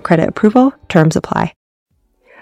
credit approval. Terms apply.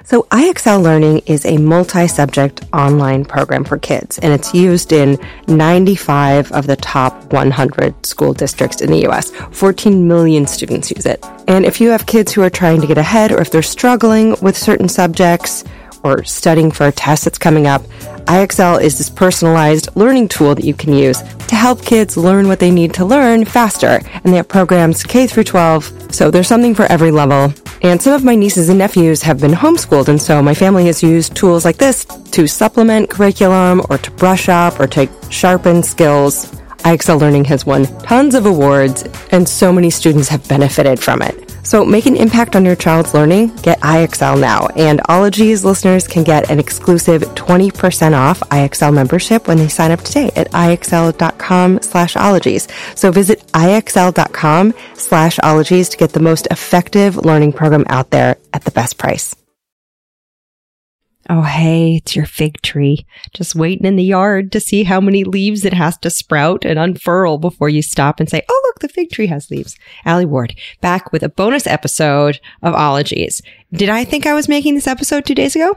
So IXL Learning is a multi-subject online program for kids, and it's used in 95 of the top 100 school districts in the U.S. 14 million students use it. And if you have kids who are trying to get ahead, or if they're struggling with certain subjects or studying for a test that's coming up, IXL is this personalized learning tool that you can use to help kids learn what they need to learn faster. And they have programs K through 12, so there's something for every level. And some of my nieces and nephews have been homeschooled, and so my family has used tools like this to supplement curriculum or to brush up or to sharpen skills. IXL Learning has won tons of awards, and so many students have benefited from it. So make an impact on your child's learning. Get IXL now. And Ologies listeners can get an exclusive 20% off IXL membership when they sign up today at IXL.com/Ologies. So visit IXL.com/Ologies to get the most effective learning program out there at the best price. Oh, hey, it's your fig tree. Just waiting in the yard to see how many leaves it has to sprout and unfurl before you stop and say, oh, look, the fig tree has leaves. Allie Ward, back with a bonus episode of Ologies. Did I think I was making this episode 2 days ago?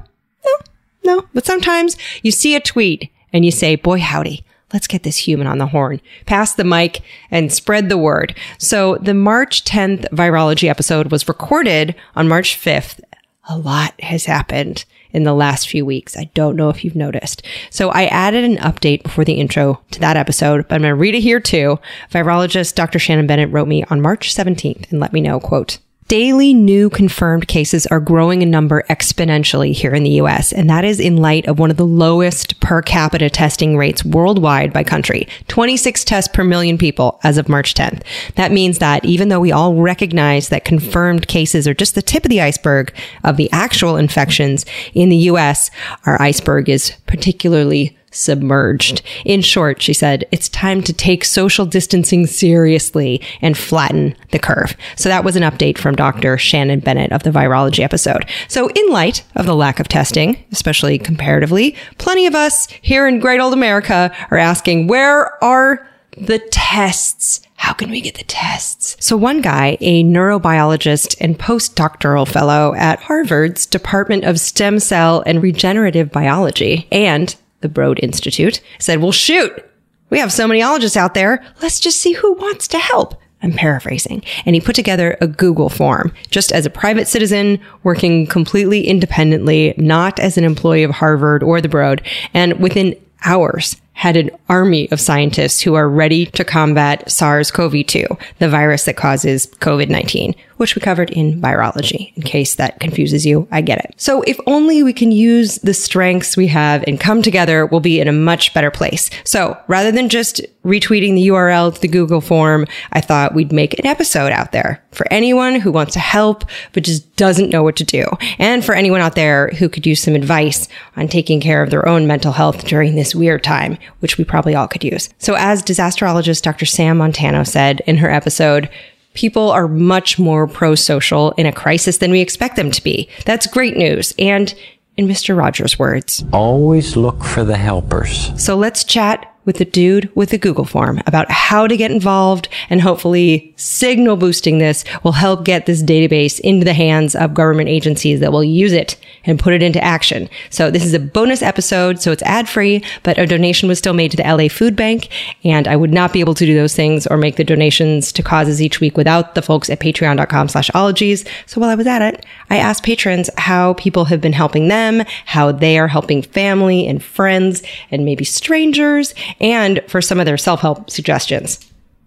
No. But sometimes you see a tweet and you say, boy, howdy. Let's get this human on the horn, pass the mic, and spread the word. So the March 10th virology episode was recorded on March 5th. A lot has happened in the last few weeks. I don't know if you've noticed. So I added an update before the intro to that episode, but I'm going to read it here too. Virologist Dr. Shannon Bennett wrote me on March 17th and let me know, quote, daily new confirmed cases are growing in number exponentially here in the U.S., and that is in light of one of the lowest per capita testing rates worldwide by country, 26 tests per million people as of March 10th. That means that even though we all recognize that confirmed cases are just the tip of the iceberg of the actual infections in the U.S., our iceberg is particularly submerged. In short, she said, it's time to take social distancing seriously and flatten the curve. So that was an update from Dr. Shannon Bennett of the virology episode. So in light of the lack of testing, especially comparatively, plenty of us here in great old America are asking, where are the tests? How can we get the tests? So one guy, a neurobiologist and postdoctoral fellow at Harvard's Department of Stem Cell and Regenerative Biology and The Broad Institute, said, well, shoot, we have so many ologists out there. Let's just see who wants to help. I'm paraphrasing. And he put together a Google form just as a private citizen working completely independently, not as an employee of Harvard or the Broad. And within hours, had an army of scientists who are ready to combat SARS-CoV-2, the virus that causes COVID-19, which we covered in virology. In case that confuses you, I get it. So if only we can use the strengths we have and come together, we'll be in a much better place. So rather than just retweeting the URL to the Google form, I thought we'd make an episode out there for anyone who wants to help but just doesn't know what to do. And for anyone out there who could use some advice on taking care of their own mental health during this weird time, which we probably all could use. So as disasterologist Dr. Sam Montano said in her episode, people are much more pro-social in a crisis than we expect them to be. That's great news. And in Mr. Rogers' words, always look for the helpers. So let's chat with the dude with the Google form about how to get involved, and hopefully signal boosting this will help get this database into the hands of government agencies that will use it and put it into action. So this is a bonus episode, so it's ad-free, but a donation was still made to the LA Food Bank, and I would not be able to do those things or make the donations to causes each week without the folks at patreon.com/ologies. So while I was at it, I asked patrons how people have been helping them, how they are helping family and friends and maybe strangers, and for some of their self-help suggestions,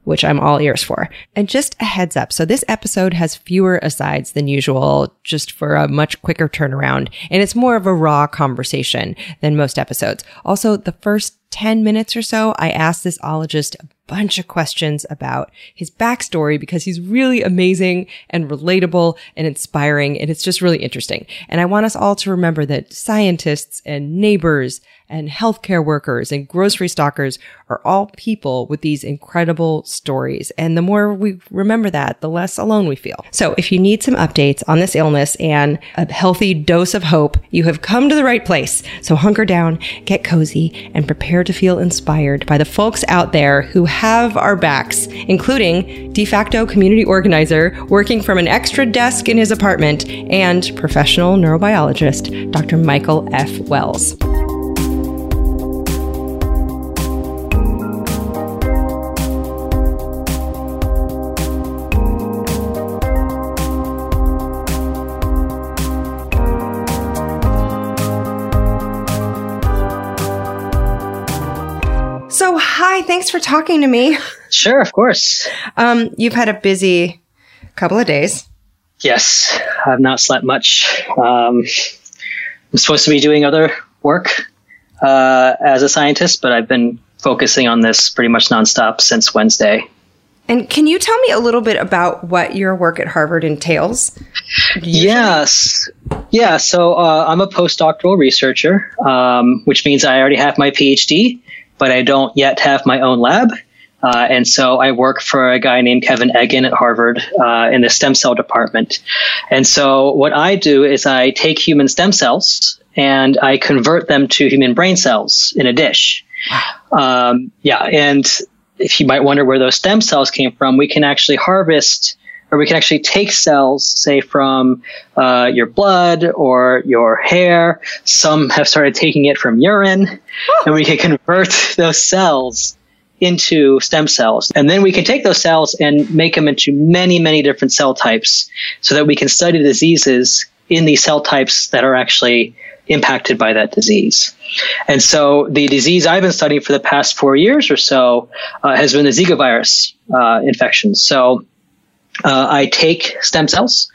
which I'm all ears for. And just a heads up, so this episode has fewer asides than usual, just for a much quicker turnaround, and it's more of a raw conversation than most episodes. Also, the first 10 minutes or so, I asked this ologist bunch of questions about his backstory because he's really amazing and relatable and inspiring. And it's just really interesting. And I want us all to remember that scientists and neighbors and healthcare workers and grocery stockers are all people with these incredible stories. And the more we remember that, the less alone we feel. So if you need some updates on this illness and a healthy dose of hope, you have come to the right place. So hunker down, get cozy, and prepare to feel inspired by the folks out there who have our backs, including de facto community organizer working from an extra desk in his apartment and professional neurobiologist, Dr. Michael F. Wells. So, hi, thanks for talking to me. Sure, of course. You've had a busy couple of days. Yes, I've not slept much. I'm supposed to be doing other work as a scientist, but I've been focusing on this pretty much nonstop since Wednesday. And can you tell me a little bit about what your work at Harvard entails? Yes. Yeah, so I'm a postdoctoral researcher, which means I already have my PhD. But I don't yet have my own lab. And so I work for a guy named Kevin Egan at Harvard in the stem cell department. And so what I do is I take human stem cells and I convert them to human brain cells in a dish. And if you might wonder where those stem cells came from, we can actually harvest, or we can actually take cells, say, from your blood or your hair. Some have started taking it from urine. Oh. And we can convert those cells into stem cells. And then we can take those cells and make them into many, many different cell types so that we can study diseases in these cell types that are actually impacted by that disease. And so the disease I've been studying for the past 4 years or so has been the Zika virus infection. So I take stem cells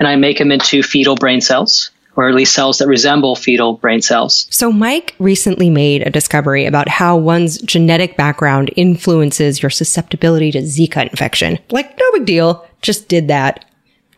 and I make them into fetal brain cells, or at least cells that resemble fetal brain cells. So Mike recently made a discovery about how one's genetic background influences your susceptibility to Zika infection. Like, no big deal. Just did that.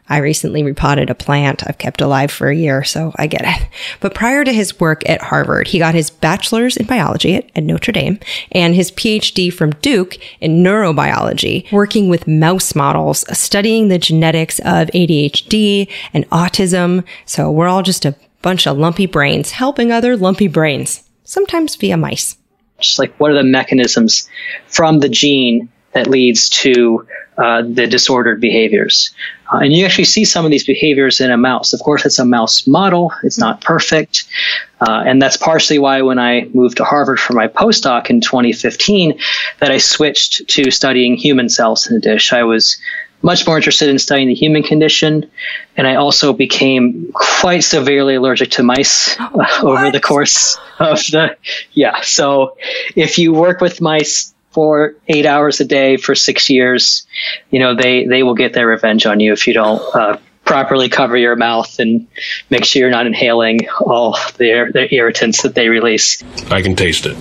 I recently repotted a plant I've kept alive for a year, so I get it. But prior to his work at Harvard, he got his bachelor's in biology at Notre Dame and his PhD from Duke in neurobiology, working with mouse models, studying the genetics of ADHD and autism. So we're all just a bunch of lumpy brains helping other lumpy brains, sometimes via mice. Just like, what are the mechanisms from the gene that leads to the disordered behaviors? And you actually see some of these behaviors in a mouse. Of course, it's a mouse model. It's not perfect. And that's partially why when I moved to Harvard for my postdoc in 2015, that I switched to studying human cells in a dish. I was much more interested in studying the human condition. And I also became quite severely allergic to mice over the course of the... Yeah. So if you work with mice for 8 hours a day for 6 years, you know, they will get their revenge on you if you don't properly cover your mouth and make sure you're not inhaling all their irritants that they release. I can taste it.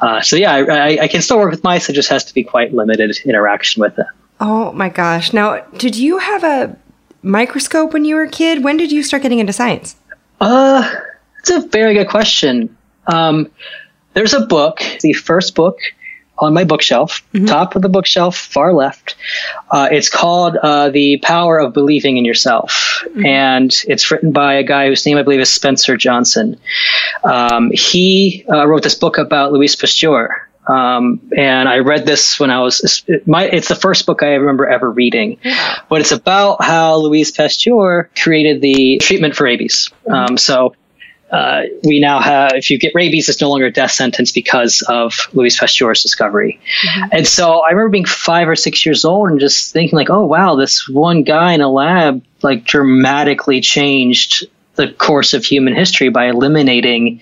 I can still work with mice. It just has to be quite limited interaction with them. Oh my gosh. Now, did you have a microscope when you were a kid? When did you start getting into science? That's a very good question. There's a book, the first book, on my bookshelf, mm-hmm. top of the bookshelf, far left. It's called The Power of Believing in Yourself. Mm-hmm. And it's written by a guy whose name I believe is Spencer Johnson. He wrote this book about Louis Pasteur. And I read this when I was, it's the first book I remember ever reading, but it's about how Louis Pasteur created the treatment for rabies. We now have, if you get rabies, it's no longer a death sentence because of Louis Pasteur's discovery. Mm-hmm. And so I remember being 5 or 6 years old and just thinking like, oh, wow, this one guy in a lab like dramatically changed the course of human history by eliminating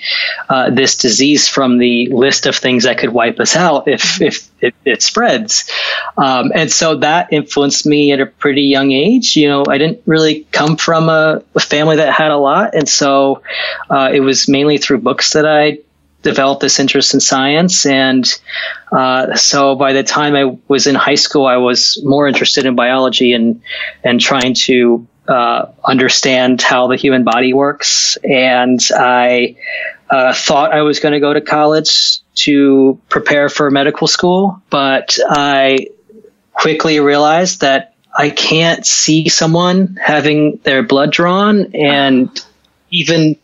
this disease from the list of things that could wipe us out if it spreads. And so that influenced me at a pretty young age. You know, I didn't really come from a family that had a lot. And so it was mainly through books that I developed this interest in science. And so by the time I was in high school, I was more interested in biology and trying to understand how the human body works. And I thought I was going to go to college to prepare for medical school, but I quickly realized that I can't see someone having their blood drawn, and even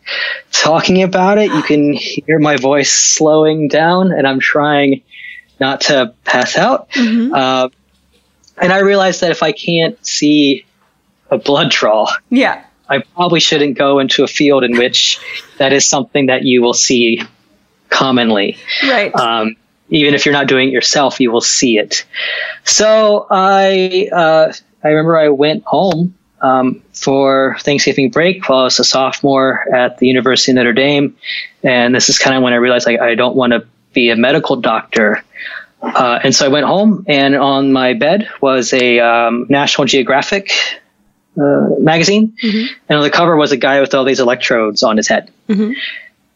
talking about it, you can hear my voice slowing down, and I'm trying not to pass out. Mm-hmm. And I realized that if I can't see a blood draw, yeah, I probably shouldn't go into a field in which that is something that you will see commonly. Right. Even if you're not doing it yourself, you will see it. So I remember I went home for Thanksgiving break while I was a sophomore at the University of Notre Dame. And this is kind of when I realized, like, I don't want to be a medical doctor. And so I went home, and on my bed was a National Geographic magazine. Mm-hmm. And on the cover was a guy with all these electrodes on his head. Mm-hmm.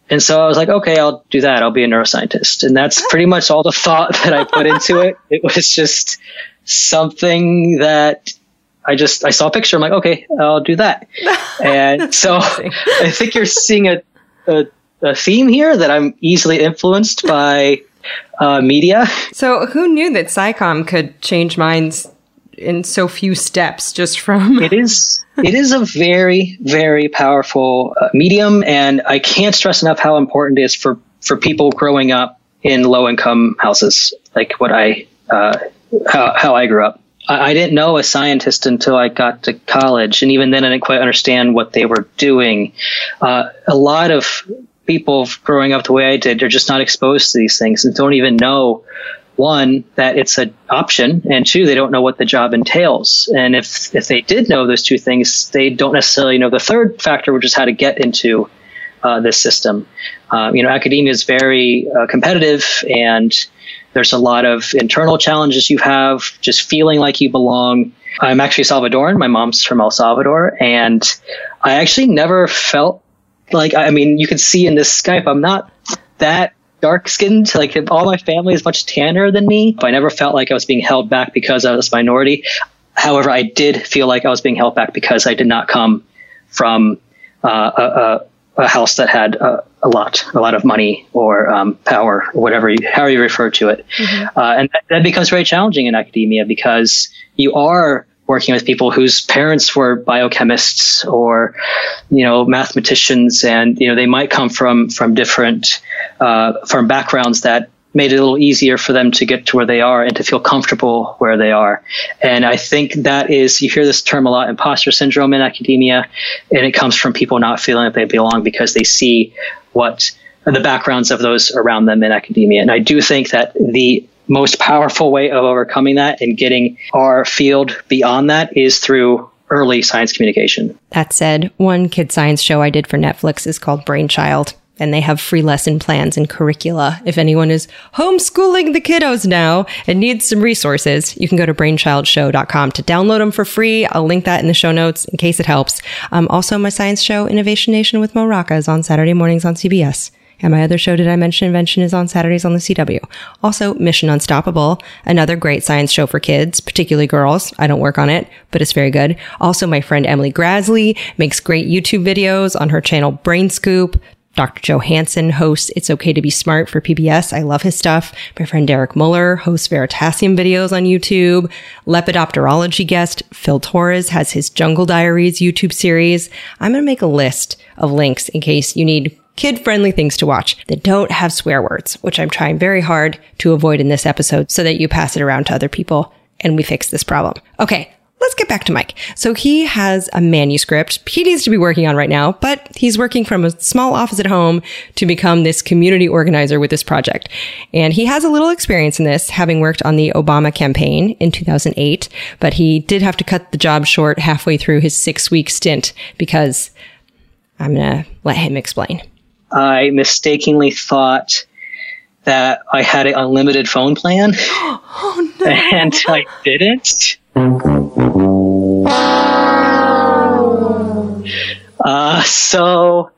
And so I was like, okay, I'll do that. I'll be a neuroscientist. And that's pretty much all the thought that I put into it. It was just something that I saw a picture. I'm like, okay, I'll do that. And so I think you're seeing a theme here that I'm easily influenced by media. So who knew that SciComm could change minds in so few steps just from... It is a very, very powerful medium. And I can't stress enough how important it is for people growing up in low-income houses, like what how I grew up. I didn't know a scientist until I got to college, and even then I didn't quite understand what they were doing. A lot of people growing up the way I did are just not exposed to these things and don't even know, one, that it's an option, and two, they don't know what the job entails. And if they did know those two things, they don't necessarily know the third factor, which is how to get into this system. Academia is very competitive, and there's a lot of internal challenges you have, just feeling like you belong. I'm actually Salvadoran. My mom's from El Salvador. And I actually never felt like, you can see in this Skype, I'm not that dark-skinned. Like, all my family is much tanner than me. I never felt like I was being held back because I was a minority. However, I did feel like I was being held back because I did not come from a house that had a lot of money or power, or whatever, however you refer to it. Mm-hmm. And that becomes very challenging in academia, because you are working with people whose parents were biochemists or, mathematicians, and, they might come from different, from backgrounds that made it a little easier for them to get to where they are and to feel comfortable where they are. And I think that is, you hear this term a lot, imposter syndrome in academia, and it comes from people not feeling that they belong because they see what the backgrounds of those around them in academia. And I do think that the most powerful way of overcoming that and getting our field beyond that is through early science communication. That said, one kid science show I did for Netflix is called Brainchild. And they have free lesson plans and curricula. If anyone is homeschooling the kiddos now and needs some resources, you can go to brainchildshow.com to download them for free. I'll link that in the show notes in case it helps. Also, my science show, Innovation Nation with Mo Rocca, is on Saturday mornings on CBS. And my other show, Did I Mention Invention, is on Saturdays on the CW. Also, Mission Unstoppable, another great science show for kids, particularly girls. I don't work on it, but it's very good. Also, my friend Emily Graslie makes great YouTube videos on her channel Brain Scoop. Dr. Joe Hansen hosts It's Okay to Be Smart for PBS. I love his stuff. My friend Derek Muller hosts Veritasium videos on YouTube. Lepidopterology guest Phil Torres has his Jungle Diaries YouTube series. I'm going to make a list of links in case you need kid-friendly things to watch that don't have swear words, which I'm trying very hard to avoid in this episode so that you pass it around to other people and we fix this problem. Okay. Let's get back to Mike. So he has a manuscript he needs to be working on right now, but he's working from a small office at home to become this community organizer with this project. And he has a little experience in this, having worked on the Obama campaign in 2008, but he did have to cut the job short halfway through his 6-week stint because I'm going to let him explain. I mistakenly thought that I had an unlimited phone plan. Oh, no. And I didn't. So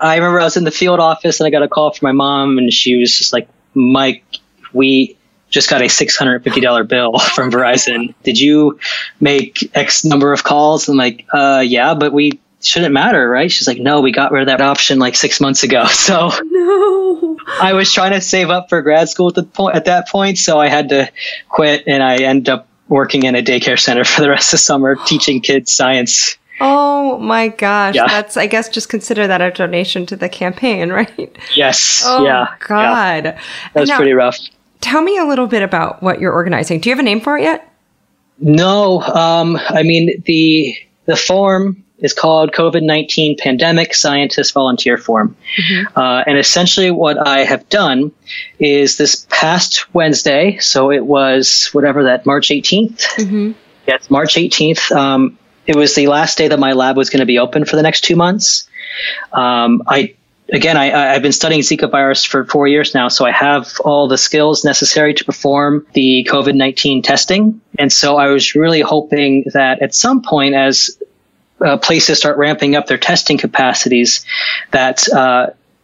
I remember I was in the field office and I got a call from my mom, and she was just like, Mike, we just got a $650 bill from Verizon. Did you make X number of calls? I'm like, yeah, but we shouldn't matter, right? She's like, no, we got rid of that option like 6 months ago. So no. I was trying to save up for grad school at that point. So I had to quit, and I ended up working in a daycare center for the rest of the summer, teaching kids science. Oh my gosh. Yeah. That's, I guess, just consider that a donation to the campaign, right? Yes. Oh, yeah. God. Yeah. That was pretty rough. Tell me a little bit about what you're organizing. Do you have a name for it yet? No. I mean, the form is called COVID-19 Pandemic Scientist Volunteer Form. Mm-hmm. And essentially what I have done is this past Wednesday, so it was whatever that, March 18th? Mm-hmm. Yes, March 18th. It was the last day that my lab was going to be open for the next 2 months. I've been studying Zika virus for 4 years now, so I have all the skills necessary to perform the COVID-19 testing. And so I was really hoping that at some point, as places start ramping up their testing capacities, that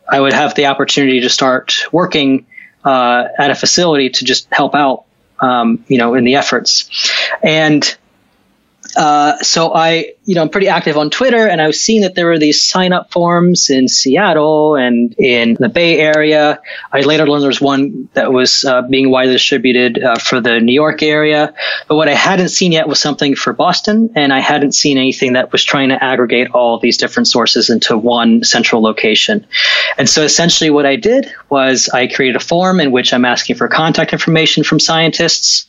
I would have the opportunity to start working at a facility to just help out, in the efforts. And so I'm pretty active on Twitter, and I was seeing that there were these sign up forms in Seattle and in the Bay Area. I later learned there was one that was being widely distributed for the New York area. But what I hadn't seen yet was something for Boston, and I hadn't seen anything that was trying to aggregate all these different sources into one central location. And so essentially what I did was I created a form in which I'm asking for contact information from scientists,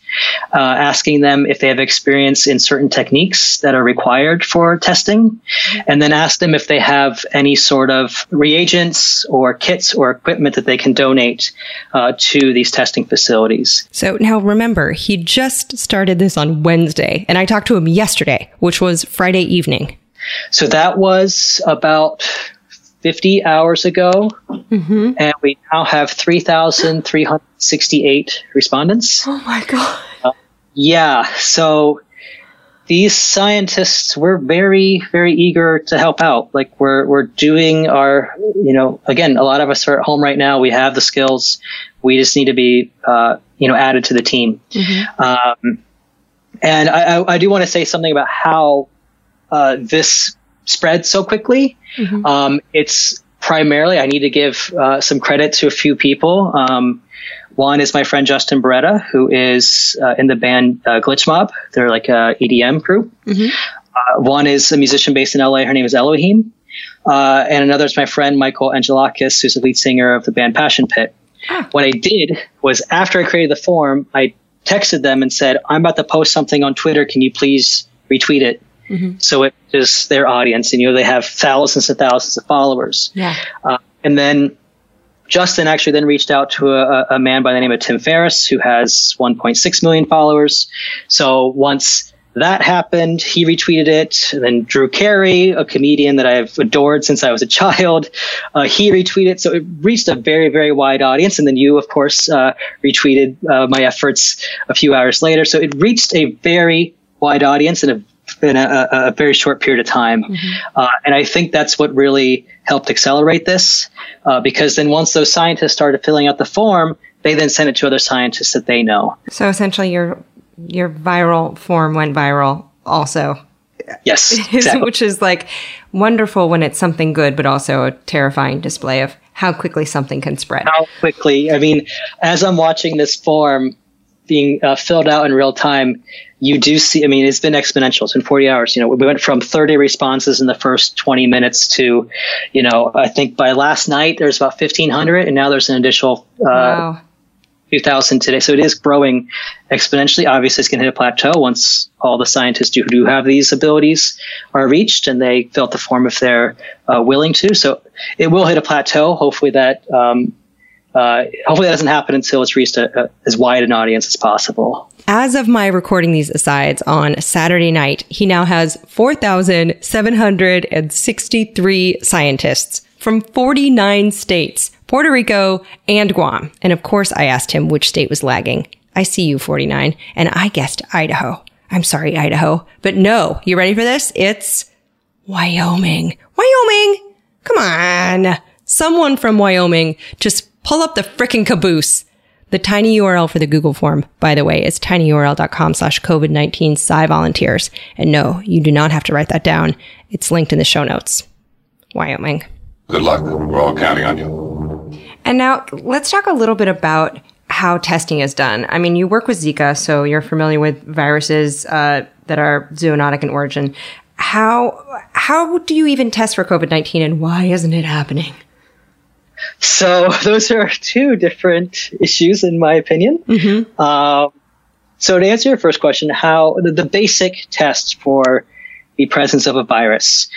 asking them if they have experience in certain techniques that are required for testing, and then ask them if they have any sort of reagents or kits or equipment that they can donate to these testing facilities. So now remember, he just started this on Wednesday, and I talked to him yesterday, which was Friday evening. So that was about 50 hours ago, mm-hmm. and we now have 3,368 respondents. Oh my God. So these scientists, we're very, very eager to help out. Like we're doing our, again, a lot of us are at home right now. We have the skills. We just need to be, added to the team. Mm-hmm. And I do want to say something about how this spread so quickly. Mm-hmm. It's primarily, I need to give some credit to a few people. One is my friend Justin Beretta, who is in the band Glitch Mob. They're like an EDM group. Mm-hmm. One is a musician based in LA. Her name is Elohim. And another is my friend Michael Angelakis, who's the lead singer of the band Passion Pit. Ah. What I did was, after I created the form, I texted them and said, I'm about to post something on Twitter. Can you please retweet it? Mm-hmm. So it is their audience, and they have thousands and thousands of followers. Yeah. And then Justin actually then reached out to a man by the name of Tim Ferriss, who has 1.6 million followers. So once that happened, he retweeted it. And then Drew Carey, a comedian that I've adored since I was a child, he retweeted. So it reached a very, very wide audience. And then you, of course, retweeted my efforts a few hours later. So it reached a very wide audience and in a very short period of time. Mm-hmm. And I think that's what really helped accelerate this, because then once those scientists started filling out the form, they then sent it to other scientists that they know. So essentially your viral form went viral also. Yes, exactly. Which is like wonderful when it's something good, but also a terrifying display of how quickly something can spread. How quickly. I mean, as I'm watching this form being filled out in real time, you do see, I mean, it's been exponential. It's been 40 hours. We went from 30 responses in the first 20 minutes to, I think by last night there's about 1,500, and now there's an additional 2,000 today. So it is growing exponentially. Obviously, it's going to hit a plateau once all the scientists who do have these abilities are reached, and they fill out the form if they're willing to. So it will hit a plateau. Hopefully that hopefully that doesn't happen until it's reached as wide an audience as possible. As of my recording these asides on Saturday night, he now has 4,763 scientists from 49 states, Puerto Rico, and Guam. And of course, I asked him which state was lagging. I see you, 49. And I guessed Idaho. I'm sorry, Idaho. But no, you ready for this? It's Wyoming. Come on. Someone from Wyoming, just pull up the frickin' caboose. The tiny URL for the Google form, by the way, is tinyurl.com/COVID-19sci-volunteers. And no, you do not have to write that down. It's linked in the show notes. Wyoming. Good luck. We're all counting on you. And now let's talk a little bit about how testing is done. I mean, you work with Zika, so you're familiar with viruses that are zoonotic in origin. How do you even test for COVID-19, and why isn't it happening? So those are two different issues, in my opinion. Mm-hmm. So to answer your first question, how the basic test for the presence of a virus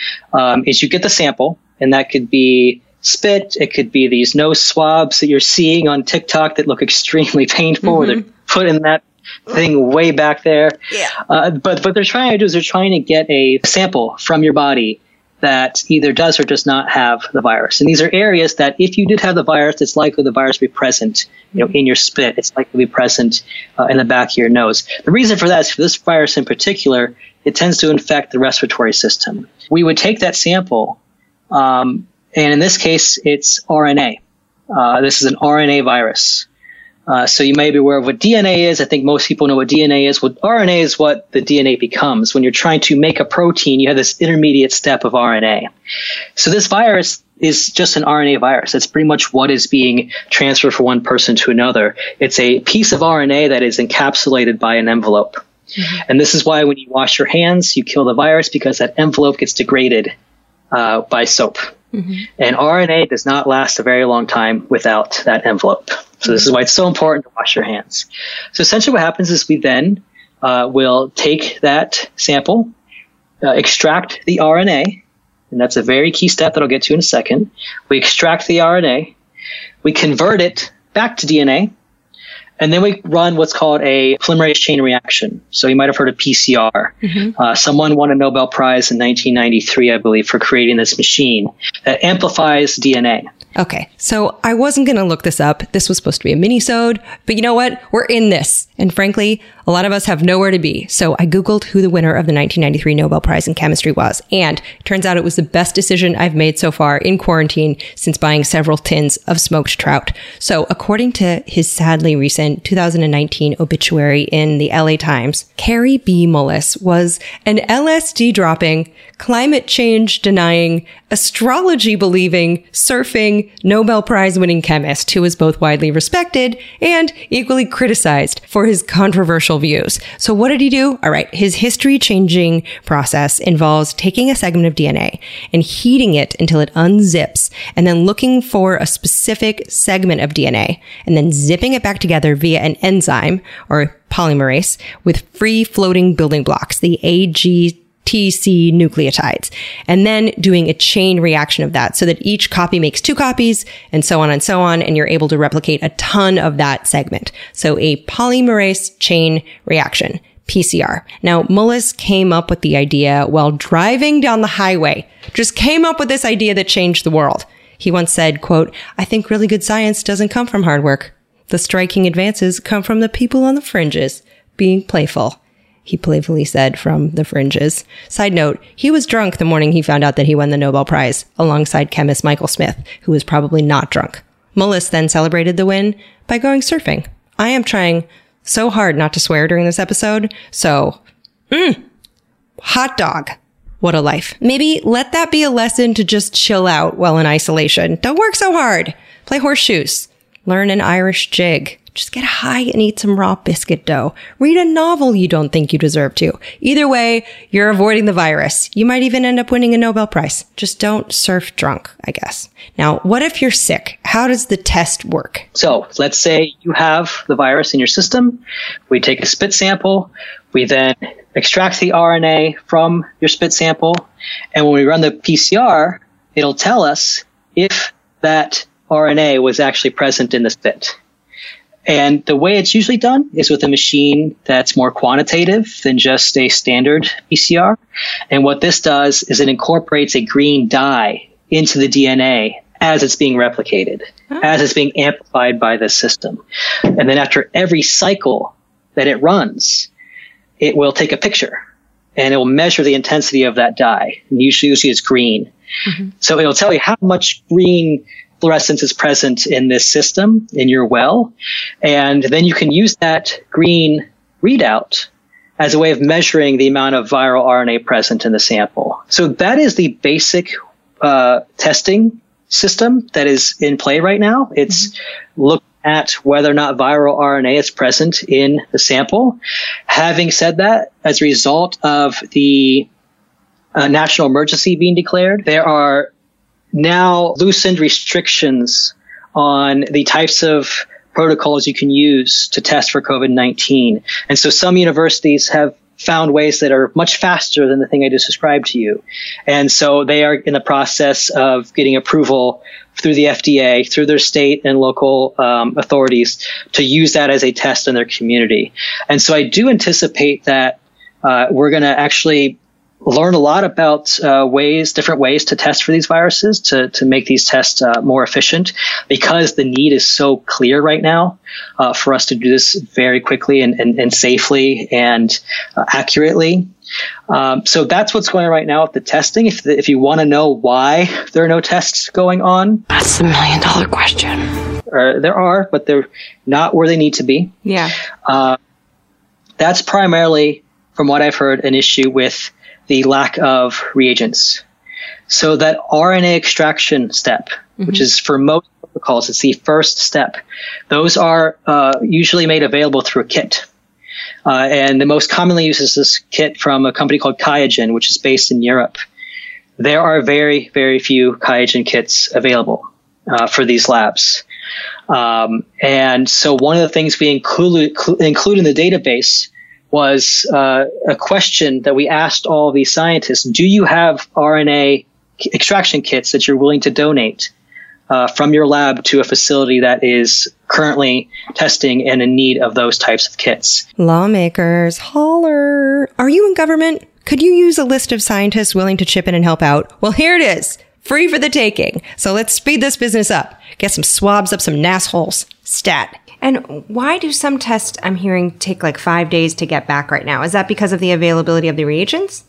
is you get the sample, and that could be spit. It could be these nose swabs that you're seeing on TikTok that look extremely painful. Mm-hmm. They're put in that thing way back there. Yeah. But what they're trying to do is they're trying to get a sample from your body that either does or does not have the virus. And these are areas that if you did have the virus, it's likely the virus to be present, you know, in your spit. It's likely to be present in the back of your nose. The reason for that is for this virus in particular, it tends to infect the respiratory system. We would take that sample, and in this case, it's RNA. This is an RNA virus. So you may be aware of what DNA is. I think most people know what DNA is. Well, RNA is what the DNA becomes. When you're trying to make a protein, you have this intermediate step of RNA. So this virus is just an RNA virus. That's pretty much what is being transferred from one person to another. It's a piece of RNA that is encapsulated by an envelope. Mm-hmm. And this is why when you wash your hands, you kill the virus, because that envelope gets degraded by soap. Mm-hmm. And RNA does not last a very long time without that envelope. So this is why it's so important to wash your hands. So essentially what happens is we then will take that sample, extract the RNA, and that's a very key step that I'll get to in a second. We extract the RNA, we convert it back to DNA, and then we run what's called a polymerase chain reaction. So you might have heard of PCR. Mm-hmm. Someone won a Nobel Prize in 1993, I believe, for creating this machine that amplifies DNA. Okay, so I wasn't going to look this up. This was supposed to be a mini-sode, but you know what? We're in this. And frankly, a lot of us have nowhere to be. So I Googled who the winner of the 1993 Nobel Prize in Chemistry was. And it turns out it was the best decision I've made so far in quarantine since buying several tins of smoked trout. So according to his sadly recent 2019 obituary in the LA Times, Carrie B. Mullis was an LSD-dropping, climate change-denying, astrology-believing, surfing, Nobel Prize-winning chemist who was both widely respected and equally criticized for his controversial views. So what did he do? All right. His history-changing process involves taking a segment of DNA and heating it until it unzips, and then looking for a specific segment of DNA, and then zipping it back together via an enzyme, or polymerase, with free-floating building blocks, the AGTC nucleotides, and then doing a chain reaction of that so that each copy makes two copies, and so on, and you're able to replicate a ton of that segment. So a polymerase chain reaction, PCR. Now, Mullis came up with the idea while driving down the highway, just came up with this idea that changed the world. He once said, quote, "I think really good science doesn't come from hard work. The striking advances come from the people on the fringes being playful," he playfully said, from the fringes. Side note, he was drunk the morning he found out that he won the Nobel Prize, alongside chemist Michael Smith, who was probably not drunk. Mullis then celebrated the win by going surfing. I am trying so hard not to swear during this episode, so hot dog. What a life. Maybe let that be a lesson to just chill out while in isolation. Don't work so hard. Play horseshoes. Learn an Irish jig. Just get high and eat some raw biscuit dough. Read a novel you don't think you deserve to. Either way, you're avoiding the virus. You might even end up winning a Nobel Prize. Just don't surf drunk, I guess. Now, what if you're sick? How does the test work? So let's say you have the virus in your system. We take a spit sample. We then extract the RNA from your spit sample. And when we run the PCR, it'll tell us if that RNA was actually present in the spit. And the way it's usually done is with a machine that's more quantitative than just a standard PCR. And what this does is it incorporates a green dye into the DNA as it's being replicated, as it's being amplified by the system. And then after every cycle that it runs, it will take a picture and it will measure the intensity of that dye. And usually it's green. Mm-hmm. So it'll tell you how much green fluorescence is present in this system, in your well. And then you can use that green readout as a way of measuring the amount of viral RNA present in the sample. So that is the basic testing system that is in play right now. It's mm-hmm. looking at whether or not viral RNA is present in the sample. Having said that, as a result of the national emergency being declared, there are now loosened restrictions on the types of protocols you can use to test for COVID-19. And so some universities have found ways that are much faster than the thing I just described to you. And so they are in the process of getting approval through the FDA, through their state and local authorities to use that as a test in their community. And so I do anticipate that we're going to actually learn a lot about different ways to test for these viruses, to make these tests more efficient, because the need is so clear right now for us to do this very quickly and safely and accurately. So that's what's going on right now with the testing. If you want to know why there are no tests going on, that's the $1 million question. Or there are, but they're not where they need to be. Yeah. That's primarily, from what I've heard, an issue with the lack of reagents. So that RNA extraction step, mm-hmm. which is for most protocols, it's the first step. Those are usually made available through a kit. And the most commonly used is this kit from a company called QIAGEN, which is based in Europe. There are very, very few QIAGEN kits available for these labs. And so one of the things we include in the database was a question that we asked all these scientists. Do you have RNA extraction kits that you're willing to donate from your lab to a facility that is currently testing and in need of those types of kits? Lawmakers, holler. Are you in government? Could you use a list of scientists willing to chip in and help out? Well, here it is. Free for the taking. So let's speed this business up. Get some swabs up some nassholes. Stat. And why do some tests, I'm hearing, take like 5 days to get back right now? Is that because of the availability of the reagents?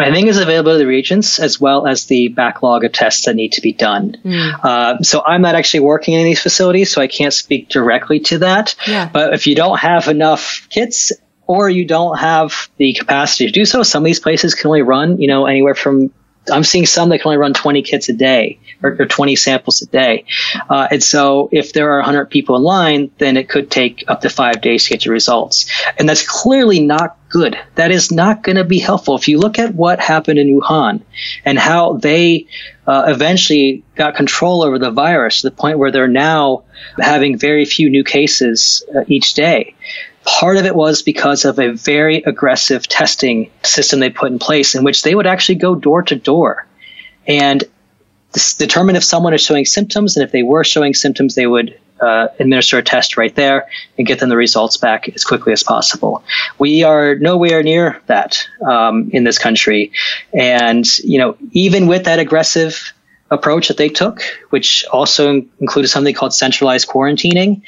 I think it's availability of the reagents as well as the backlog of tests that need to be done. Mm. So I'm not actually working in these facilities, so I can't speak directly to that. Yeah. But if you don't have enough kits or you don't have the capacity to do so, some of these places can only run, anywhere from, I'm seeing some that can only run 20 kits a day or 20 samples a day. And so if there are 100 people in line, then it could take up to 5 days to get your results. And that's clearly not good. That is not going to be helpful. If you look at what happened in Wuhan and how they eventually got control over the virus to the point where they're now having very few new cases each day. Part of it was because of a very aggressive testing system they put in place in which they would actually go door to door and determine if someone is showing symptoms. And if they were showing symptoms, they would administer a test right there and get them the results back as quickly as possible. We are nowhere near that in this country. And, even with that aggressive approach that they took, which also included something called centralized quarantining,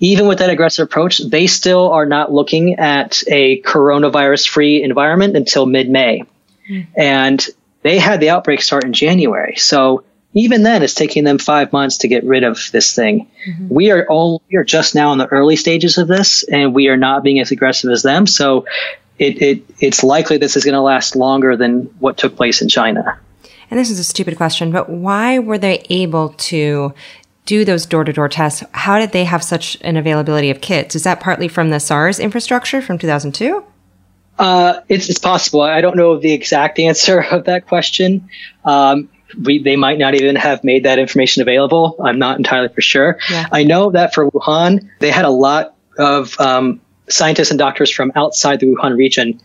even with that aggressive approach, they still are not looking at a coronavirus-free environment until mid-May. Mm. And they had the outbreak start in January. So even then, it's taking them 5 months to get rid of this thing. Mm-hmm. We are just now in the early stages of this, and we are not being as aggressive as them. So it's likely this is going to last longer than what took place in China. And this is a stupid question, but why were they able to do those door-to-door tests? How did they have such an availability of kits? Is that partly from the SARS infrastructure from 2002? It's possible. I don't know the exact answer of that question. They might not even have made that information available. I'm not entirely for sure. Yeah. I know that for Wuhan, they had a lot of scientists and doctors from outside the Wuhan region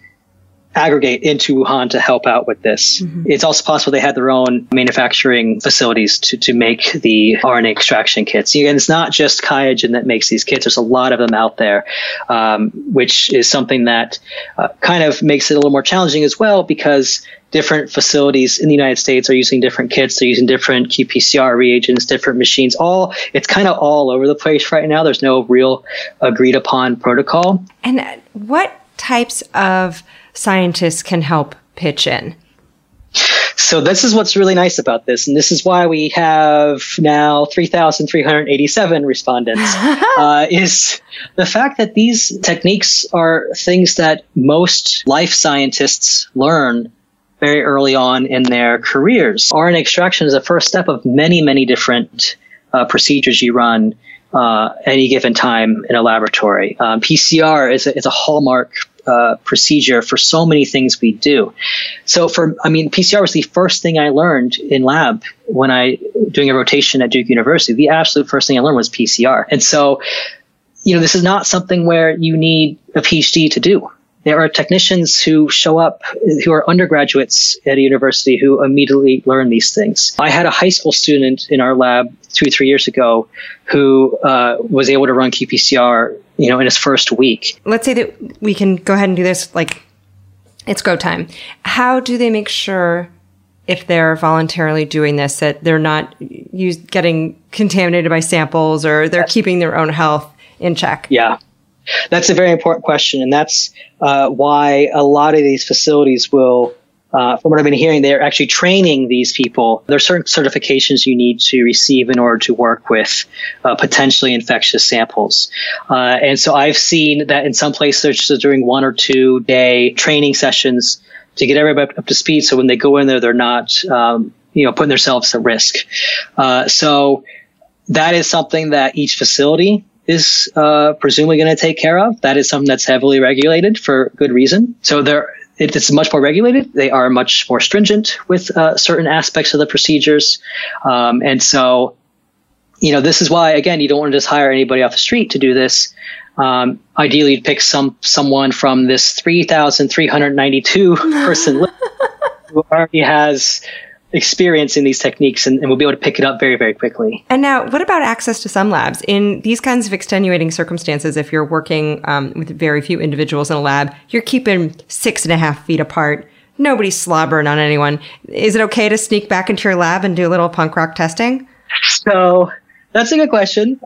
aggregate into Wuhan to help out with this. Mm-hmm. It's also possible they had their own manufacturing facilities to make the RNA extraction kits. Again, it's not just QIAGEN that makes these kits. There's a lot of them out there, which is something that kind of makes it a little more challenging as well, because different facilities in the United States are using different kits. They're using different qPCR reagents, different machines. It's kind of all over the place right now. There's no real agreed upon protocol. And what types of scientists can help pitch in? So this is what's really nice about this. And this is why we have now 3,387 respondents, is the fact that these techniques are things that most life scientists learn very early on in their careers. RNA extraction is the first step of many, many different procedures you run any given time in a laboratory. PCR is a hallmark procedure for so many things we do. So PCR was the first thing I learned in lab when I doing a rotation at Duke University. The absolute first thing I learned was PCR. And so, this is not something where you need a PhD to do. There are technicians who show up, who are undergraduates at a university, who immediately learn these things. I had a high school student in our lab 2 or 3 years ago who was able to run qPCR, in his first week. Let's say that we can go ahead and do this, it's go time. How do they make sure, if they're voluntarily doing this, that they're not getting contaminated by samples, or they're keeping their own health in check? Yeah. That's a very important question, and that's why a lot of these facilities will, from what I've been hearing, they're actually training these people. There are certain certifications you need to receive in order to work with potentially infectious samples. And so I've seen that in some places they're just doing 1 or 2 day training sessions to get everybody up to speed, so when they go in there, they're not putting themselves at risk. So that is something that each facility is presumably going to take care of. That is something that's heavily regulated for good reason. So it's much more regulated. They are much more stringent with certain aspects of the procedures. And so, this is why, again, you don't want to just hire anybody off the street to do this. Ideally, you'd pick someone from this 3,392 person list who already has experience in these techniques and we'll be able to pick it up very, very quickly. And now, what about access to some labs? In these kinds of extenuating circumstances, if you're working with very few individuals in a lab, you're keeping 6.5 feet apart. Nobody's slobbering on anyone. Is it okay to sneak back into your lab and do a little punk rock testing? So that's a good question.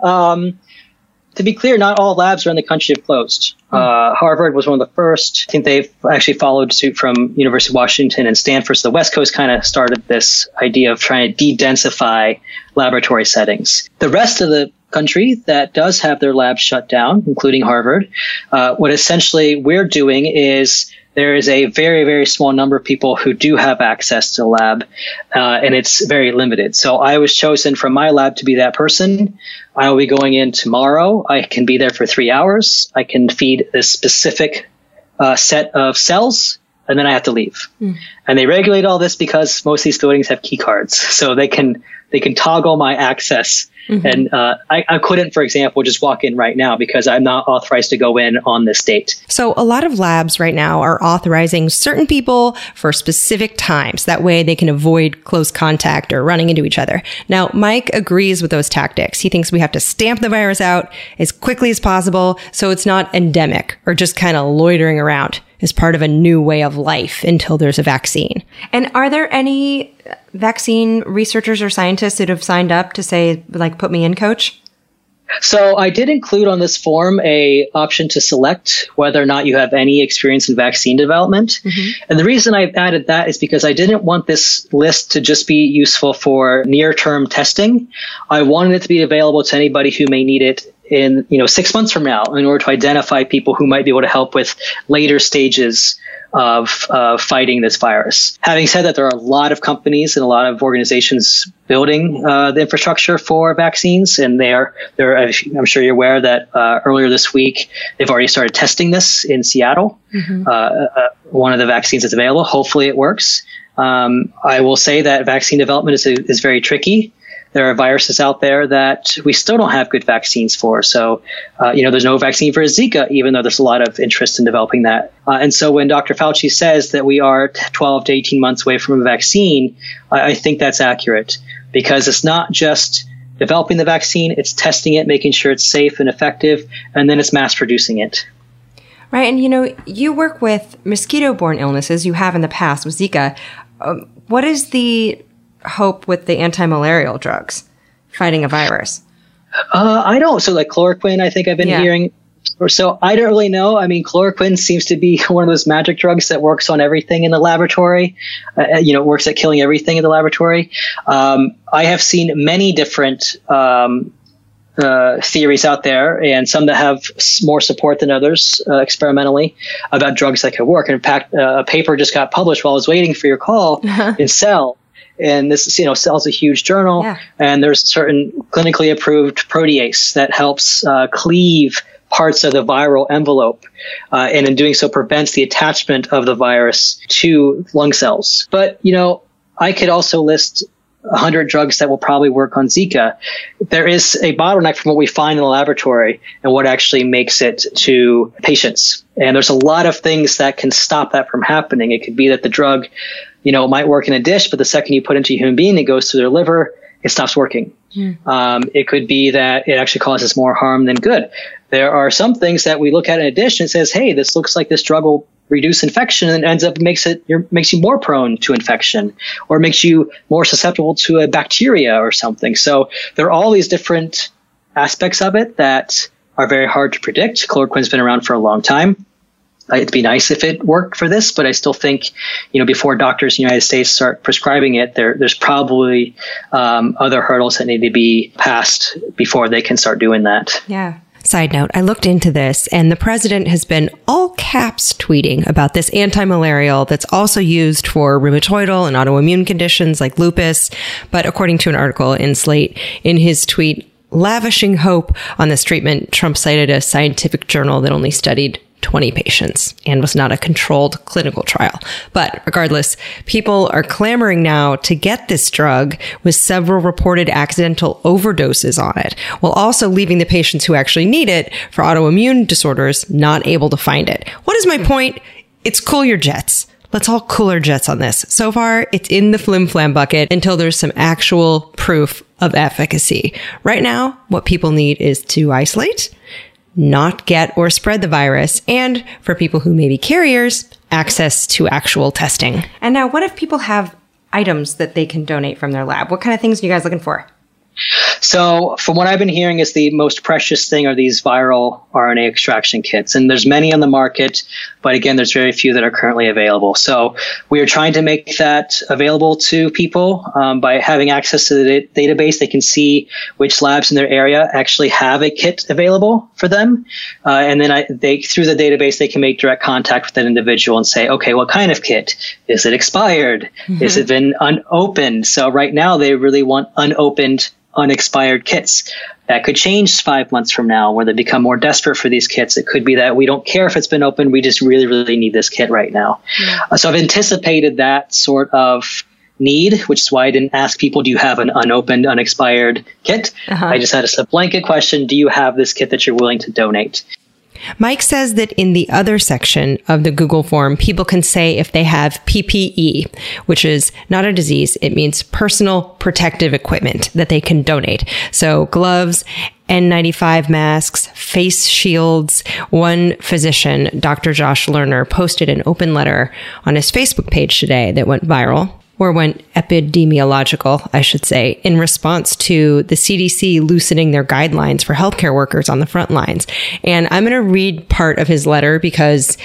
To be clear, not all labs around the country have closed. Harvard was one of the first. I think they've actually followed suit from University of Washington and Stanford. So the West Coast kind of started this idea of trying to de-densify laboratory settings. The rest of the country that does have their labs shut down, including Harvard, what essentially we're doing is there is a very, very small number of people who do have access to the lab, and it's very limited. So I was chosen from my lab to be that person. I will be going in tomorrow. I can be there for 3 hours. I can feed this specific set of cells, and then I have to leave. Mm. And they regulate all this because most of these buildings have key cards, so they can toggle my access. Mm-hmm. And I couldn't, for example, just walk in right now because I'm not authorized to go in on this date. So a lot of labs right now are authorizing certain people for specific times. That way they can avoid close contact or running into each other. Now, Mike agrees with those tactics. He thinks we have to stamp the virus out as quickly as possible so it's not endemic or just kind of loitering around as part of a new way of life until there's a vaccine. And are there any vaccine researchers or scientists that have signed up to say, put me in, coach? So I did include on this form a option to select whether or not you have any experience in vaccine development. Mm-hmm. And the reason I've added that is because I didn't want this list to just be useful for near-term testing. I wanted it to be available to anybody who may need it in 6 months from now in order to identify people who might be able to help with later stages of fighting this virus. Having said that, there are a lot of companies and a lot of organizations building the infrastructure for vaccines, and I'm sure you're aware that earlier this week they've already started testing this in Seattle. Mm-hmm. One of the vaccines that's available. Hopefully it works. I will say that vaccine development is very tricky. There are viruses out there that we still don't have good vaccines for. So, there's no vaccine for Zika, even though there's a lot of interest in developing that. And so when Dr. Fauci says that we are 12 to 18 months away from a vaccine, I think that's accurate because it's not just developing the vaccine, it's testing it, making sure it's safe and effective, and then it's mass producing it. Right. And, you work with mosquito-borne illnesses. You have in the past with Zika. What is the hope with the anti-malarial drugs fighting a virus? I don't. So like chloroquine, I think I've been hearing So I don't really know. I mean, chloroquine seems to be one of those magic drugs that works on everything in the laboratory. It works at killing everything in the laboratory. I have seen many different theories out there, and some that have more support than others experimentally about drugs that could work. And in fact, a paper just got published while I was waiting for your call in Cell. And this is, Cell's a huge journal, and there's a certain clinically approved protease that helps cleave parts of the viral envelope, and in doing so prevents the attachment of the virus to lung cells. But, I could also list 100 drugs that will probably work on Zika. There is a bottleneck from what we find in the laboratory and what actually makes it to patients. And there's a lot of things that can stop that from happening. It could be that the drug, it might work in a dish, but the second you put it into a human being, it goes to their liver, it stops working. It could be that it actually causes more harm than good. There are some things that we look at in a dish and it says, hey, this looks like this drug will reduce infection, and ends up makes you more prone to infection, or makes you more susceptible to a bacteria or something. So there are all these different aspects of it that are very hard to predict. Chloroquine's been around for a long time. It'd be nice if it worked for this, but I still think, before doctors in the United States start prescribing it, there's probably other hurdles that need to be passed before they can start doing that. Yeah. Side note, I looked into this, and the president has been all caps tweeting about this anti-malarial that's also used for rheumatoidal and autoimmune conditions like lupus. But according to an article in Slate, in his tweet lavishing hope on this treatment, Trump cited a scientific journal that only studied 20 patients and was not a controlled clinical trial. But regardless, people are clamoring now to get this drug, with several reported accidental overdoses on it, while also leaving the patients who actually need it for autoimmune disorders not able to find it. What is my point? It's cool your jets. Let's all cool our jets on this. So far, it's in the flim-flam bucket until there's some actual proof of efficacy. Right now, what people need is to isolate, not get or spread the virus, and for people who may be carriers, access to actual testing. And now, what if people have items that they can donate from their lab? What kind of things are you guys looking for? So from what I've been hearing is the most precious thing are these viral RNA extraction kits. And there's many on the market, but again, there's very few that are currently available. So we are trying to make that available to people by having access to the database. They can see which labs in their area actually have a kit available for them. And then through the database, they can make direct contact with that individual and say, okay, what kind of kit? Is it expired? Mm-hmm. Is it been unopened? So right now they really want unopened, unexpired kits. That could change 5 months from now, where they become more desperate for these kits. It could be that we don't care if it's been opened. We just really, really need this kit right now. Yeah. So I've anticipated that sort of need, which is why I didn't ask people, do you have an unopened, unexpired kit? Uh-huh. I just had a blanket question. Do you have this kit that you're willing to donate? Mike says that in the other section of the Google form, people can say if they have PPE, which is not a disease. It means personal protective equipment that they can donate. So gloves, N95 masks, face shields. One physician, Dr. Josh Lerner, posted an open letter on his Facebook page today that went viral, or went epidemiological, I should say, in response to the CDC loosening their guidelines for healthcare workers on the front lines. And I'm going to read part of his letter because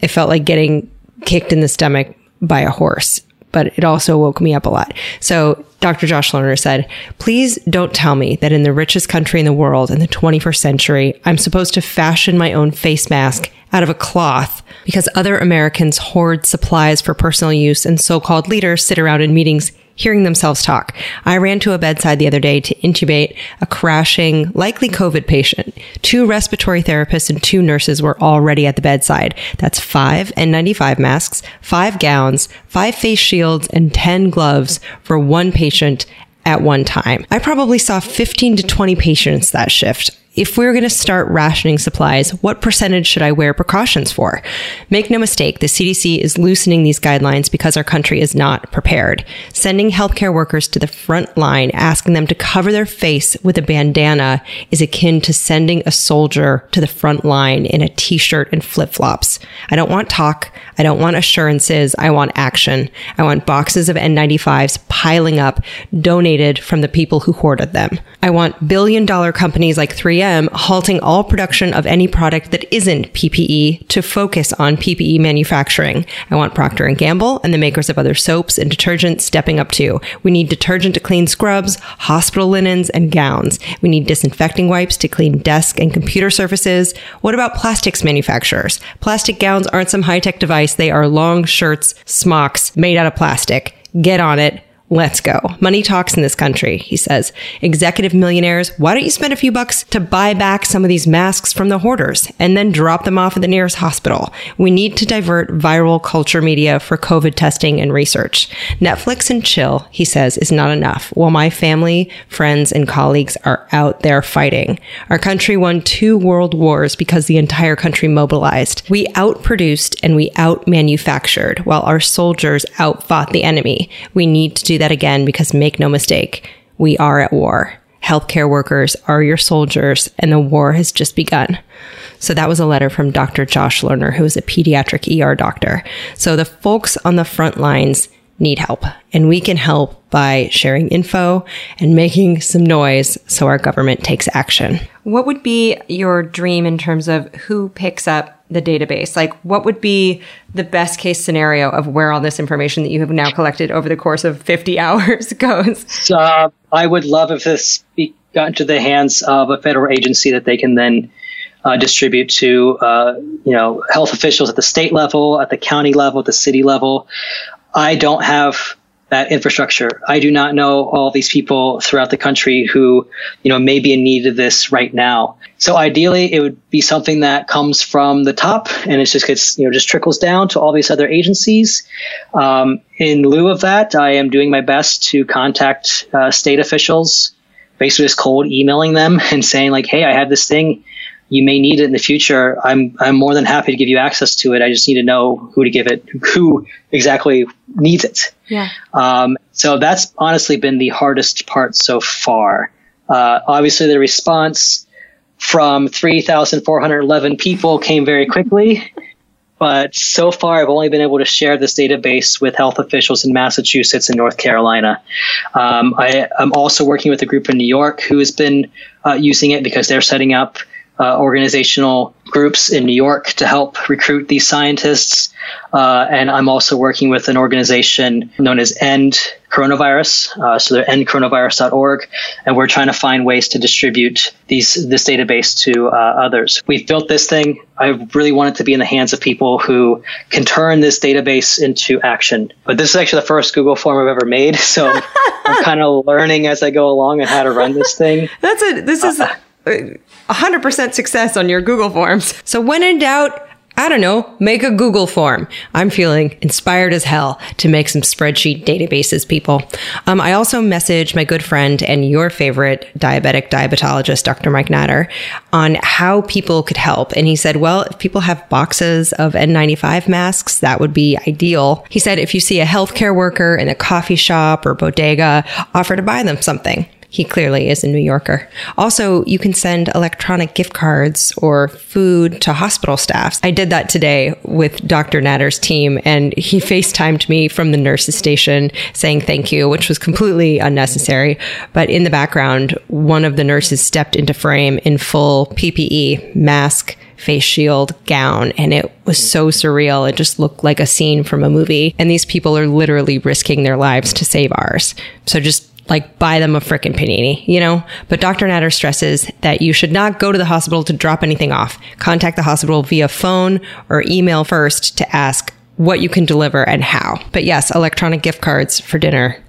it felt like getting kicked in the stomach by a horse, but it also woke me up a lot. So Dr. Josh Lerner said, "Please don't tell me that in the richest country in the world in the 21st century, I'm supposed to fashion my own face mask out of a cloth because other Americans hoard supplies for personal use and so-called leaders sit around in meetings hearing themselves talk. I ran to a bedside the other day to intubate a crashing, likely COVID patient. 2 respiratory therapists and 2 nurses were already at the bedside. That's 5 N95 masks, 5 gowns, 5 face shields, and 10 gloves for 1 patient at one time. I probably saw 15 to 20 patients that shift. If we're going to start rationing supplies, what percentage should I wear precautions for? Make no mistake, the CDC is loosening these guidelines because our country is not prepared. Sending healthcare workers to the front line, asking them to cover their face with a bandana is akin to sending a soldier to the front line in a t-shirt and flip-flops. I don't want talk. I don't want assurances. I want action. I want boxes of N95s piling up, donated from the people who hoarded them. I want billion-dollar companies like 3M them halting all production of any product that isn't PPE to focus on PPE manufacturing. I want Procter & Gamble and the makers of other soaps and detergents stepping up too. We need detergent to clean scrubs, hospital linens, and gowns. We need disinfecting wipes to clean desk and computer surfaces. What about plastics manufacturers? Plastic gowns aren't some high-tech device. They are long shirts, smocks made out of plastic. Get on it. Let's go. Money talks in this country, he says. Executive millionaires, why don't you spend a few bucks to buy back some of these masks from the hoarders and then drop them off at the nearest hospital? We need to divert viral culture media for COVID testing and research. Netflix and chill, he says, is not enough. While my family, friends, and colleagues are out there fighting. Our country won 2 world wars because the entire country mobilized. We outproduced and we outmanufactured while our soldiers outfought the enemy. We need to do that again, because make no mistake, we are at war. Healthcare workers are your soldiers, and the war has just begun. So that was a letter from Dr. Josh Lerner, who is a pediatric ER doctor. So the folks on the front lines need help, and we can help by sharing info and making some noise so our government takes action. What would be your dream in terms of who picks up the database? Like, what would be the best case scenario of where all this information that you have now collected over the course of 50 hours goes? So, I would love if this got into the hands of a federal agency that they can then distribute to, health officials at the state level, at the county level, at the city level. I don't have that infrastructure. I do not know all these people throughout the country who, may be in need of this right now. So ideally, it would be something that comes from the top, and it just gets, just trickles down to all these other agencies. In lieu of that, I am doing my best to contact state officials, basically just cold emailing them and saying like, hey, I have this thing. You may need it in the future. I'm more than happy to give you access to it. I just need to know who to give it, who exactly needs it. Yeah. So that's honestly been the hardest part so far. Obviously, the response from 3,411 people came very quickly. But so far, I've only been able to share this database with health officials in Massachusetts and North Carolina. I'm also working with a group in New York who has been using it because they're setting up organizational groups in New York to help recruit these scientists. And I'm also working with an organization known as End Coronavirus. So they're endcoronavirus.org. And we're trying to find ways to distribute this database to others. We've built this thing. I really want it to be in the hands of people who can turn this database into action. But this is actually the first Google form I've ever made. So I'm kind of learning as I go along on how to run this thing. That's it. This is... 100% success on your Google Forms. So when in doubt, I don't know, make a Google form. I'm feeling inspired as hell to make some spreadsheet databases, people. I also messaged my good friend and your favorite diabetologist, Dr. Mike Natter, on how people could help. And he said, well, if people have boxes of N95 masks, that would be ideal. He said, if you see a healthcare worker in a coffee shop or bodega, offer to buy them something. He clearly is a New Yorker. Also, you can send electronic gift cards or food to hospital staffs. I did that today with Dr. Natter's team, and he FaceTimed me from the nurse's station saying thank you, which was completely unnecessary. But in the background, one of the nurses stepped into frame in full PPE, mask, face shield, gown, and it was so surreal. It just looked like a scene from a movie. And these people are literally risking their lives to save ours. So just buy them a frickin' panini, But Dr. Natter stresses that you should not go to the hospital to drop anything off. Contact the hospital via phone or email first to ask what you can deliver and how. But yes, electronic gift cards for dinner.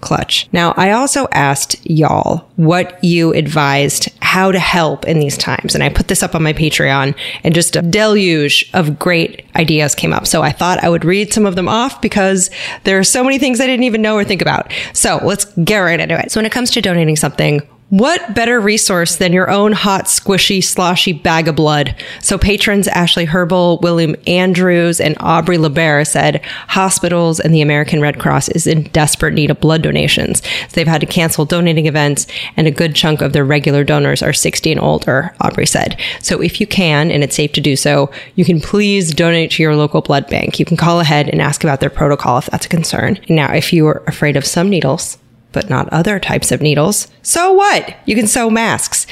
Clutch. Now, I also asked y'all what you advised how to help in these times. And I put this up on my Patreon, and just a deluge of great ideas came up. So I thought I would read some of them off because there are so many things I didn't even know or think about. So let's get right into it. So when it comes to donating something, what better resource than your own hot, squishy, sloshy bag of blood? So patrons Ashley Herbal, William Andrews, and Aubrey LaBerre said hospitals and the American Red Cross is in desperate need of blood donations. So they've had to cancel donating events, and a good chunk of their regular donors are 60 and older, Aubrey said. So if you can, and it's safe to do so, you can please donate to your local blood bank. You can call ahead and ask about their protocol if that's a concern. Now, if you are afraid of some needles, but not other types of needles, so what? You can sew masks.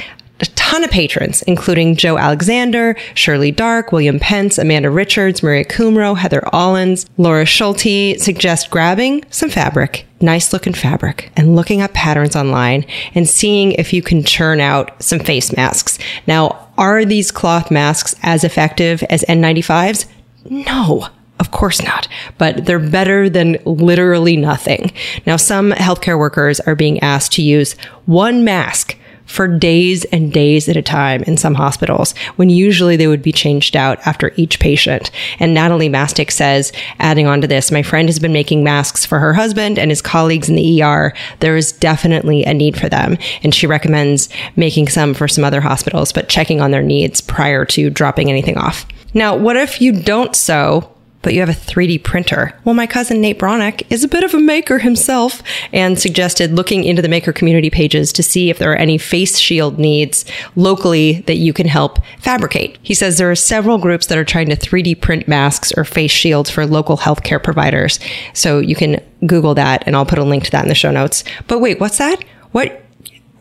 ton of patrons, including Joe Alexander, Shirley Dark, William Pence, Amanda Richards, Maria Kumro, Heather Allens, Laura Schulte, suggest grabbing some fabric, nice looking fabric, and looking up patterns online and seeing if you can churn out some face masks. Now, are these cloth masks as effective as N95s? No. Of course not, but they're better than literally nothing. Now, some healthcare workers are being asked to use one mask for days and days at a time in some hospitals, when usually they would be changed out after each patient. And Natalie Mastic says, adding on to this, my friend has been making masks for her husband and his colleagues in the ER. There is definitely a need for them. And she recommends making some for some other hospitals, but checking on their needs prior to dropping anything off. Now, what if you don't sew, but you have a 3D printer? Well, my cousin Nate Bronick is a bit of a maker himself and suggested looking into the maker community pages to see if there are any face shield needs locally that you can help fabricate. He says there are several groups that are trying to 3D print masks or face shields for local healthcare providers. So you can Google that, and I'll put a link to that in the show notes. But wait, what's that? What?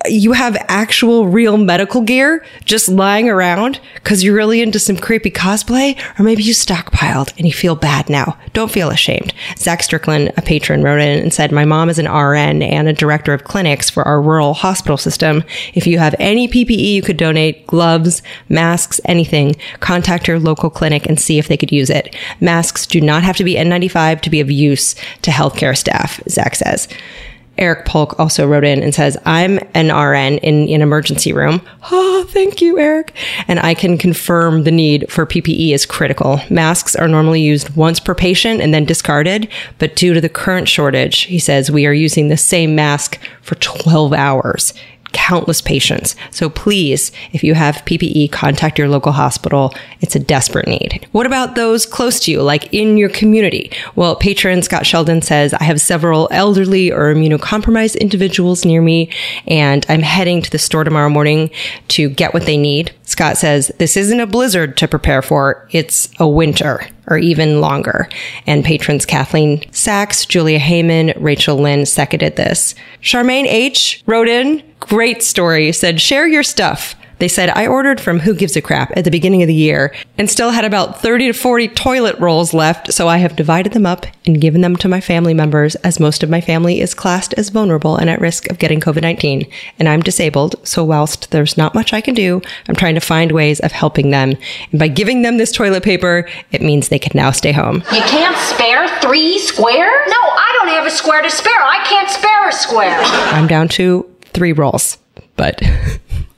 You have actual real medical gear just lying around because you're really into some creepy cosplay, or maybe you stockpiled and you feel bad now. Don't feel ashamed. Zach Strickland, a patron, wrote in and said, my mom is an RN and a director of clinics for our rural hospital system. If you have any PPE you could donate, gloves, masks, anything, contact your local clinic and see if they could use it. Masks do not have to be N95 to be of use to healthcare staff, Zach says. Eric Polk also wrote in and says, I'm an RN in an emergency room. Oh, thank you, Eric. And I can confirm the need for PPE is critical. Masks are normally used once per patient and then discarded. But due to the current shortage, he says, we are using the same mask for 12 hours. Countless patients. So please, if you have PPE, contact your local hospital. It's a desperate need. What about those close to you, like in your community? Well, patron Scott Sheldon says, I have several elderly or immunocompromised individuals near me, and I'm heading to the store tomorrow morning to get what they need. Scott says, this isn't a blizzard to prepare for. It's a winter or even longer. And patrons Kathleen Sachs, Julia Heyman, Rachel Lynn seconded this. Charmaine H. wrote in, great story, said, share your stuff. They said, I ordered from Who Gives a Crap at the beginning of the year and still had about 30 to 40 toilet rolls left, so I have divided them up and given them to my family members, as most of my family is classed as vulnerable and at risk of getting COVID-19, and I'm disabled, so whilst there's not much I can do, I'm trying to find ways of helping them, and by giving them this toilet paper, it means they can now stay home. You can't spare three squares? No, I don't have a square to spare. I can't spare a square. I'm down to 3 rolls, but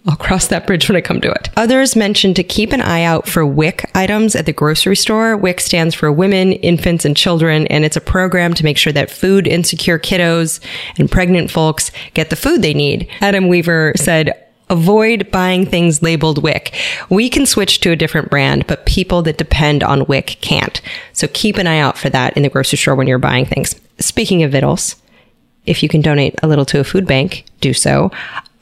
I'll cross that bridge when I come to it. Others mentioned to keep an eye out for WIC items at the grocery store. WIC stands for Women, Infants, and Children, and it's a program to make sure that food insecure kiddos and pregnant folks get the food they need. Adam Weaver said, avoid buying things labeled WIC. We can switch to a different brand, but people that depend on WIC can't. So keep an eye out for that in the grocery store when you're buying things. Speaking of vittles, if you can donate a little to a food bank, do so.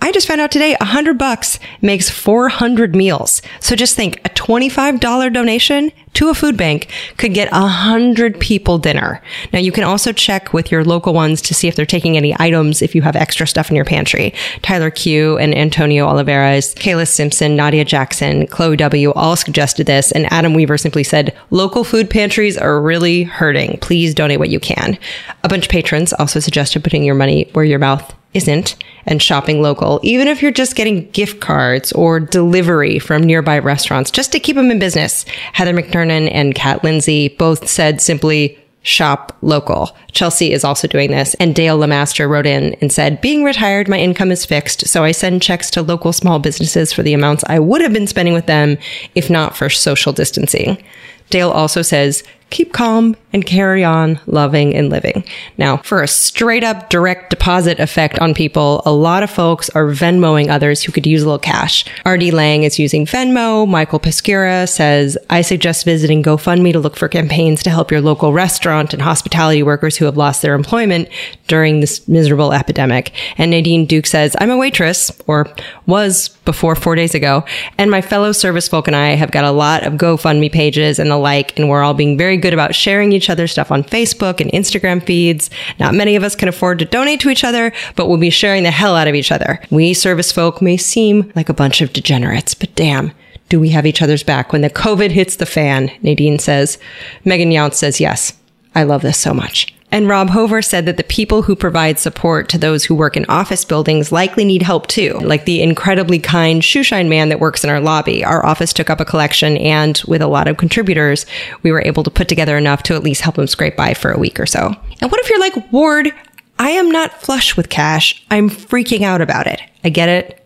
I just found out today, $100 makes 400 meals. So just think, a $25 donation to a food bank could get 100 people dinner. Now, you can also check with your local ones to see if they're taking any items if you have extra stuff in your pantry. Tyler Q and Antonio Oliveras, Kayla Simpson, Nadia Jackson, Chloe W. all suggested this, and Adam Weaver simply said, local food pantries are really hurting. Please donate what you can. A bunch of patrons also suggested putting your money where your mouth isn't and shopping local, even if you're just getting gift cards or delivery from nearby restaurants, just to keep them in business. Heather McTernan and Kat Lindsay both said simply shop local. Chelsea is also doing this. And Dale Lamaster wrote in and said, being retired, my income is fixed, so I send checks to local small businesses for the amounts I would have been spending with them if not for social distancing. Dale also says, keep calm and carry on loving and living. Now, for a straight up direct deposit effect on people, a lot of folks are Venmoing others who could use a little cash. R.D. Lang is using Venmo. Michael Pescura says, I suggest visiting GoFundMe to look for campaigns to help your local restaurant and hospitality workers who have lost their employment. during this miserable epidemic. And Nadine Duke says, I'm a waitress, or was before 4 days ago, and my fellow service folk and I have got a lot of GoFundMe pages and the like, and we're all being very good about sharing each other's stuff on Facebook and Instagram feeds. Not many of us can afford to donate to each other, but we'll be sharing the hell out of each other. We service folk may seem like a bunch of degenerates, but damn, do we have each other's back when the COVID hits the fan, Nadine says. Megan Younce says, yes, I love this so much. And Rob Hover said that the people who provide support to those who work in office buildings likely need help too, like the incredibly kind shoeshine man that works in our lobby. Our office took up a collection, and with a lot of contributors, we were able to put together enough to at least help him scrape by for a week or so. And what if you're like, Ward, I am not flush with cash. I'm freaking out about it. I get it.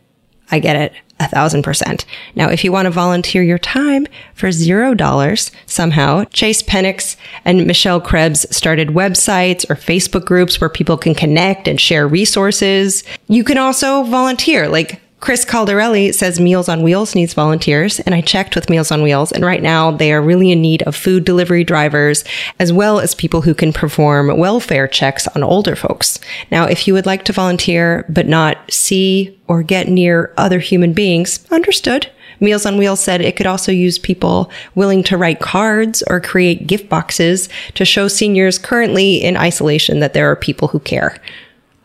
I get it. 1,000%. Now, if you want to volunteer your time for $0 somehow, Chase Penix and Michelle Krebs started websites or Facebook groups where people can connect and share resources. You can also volunteer. Like Chris Caldarelli says, Meals on Wheels needs volunteers. And I checked with Meals on Wheels, and right now they are really in need of food delivery drivers, as well as people who can perform welfare checks on older folks. Now, if you would like to volunteer, but not see or get near other human beings, understood. Meals on Wheels said it could also use people willing to write cards or create gift boxes to show seniors currently in isolation that there are people who care.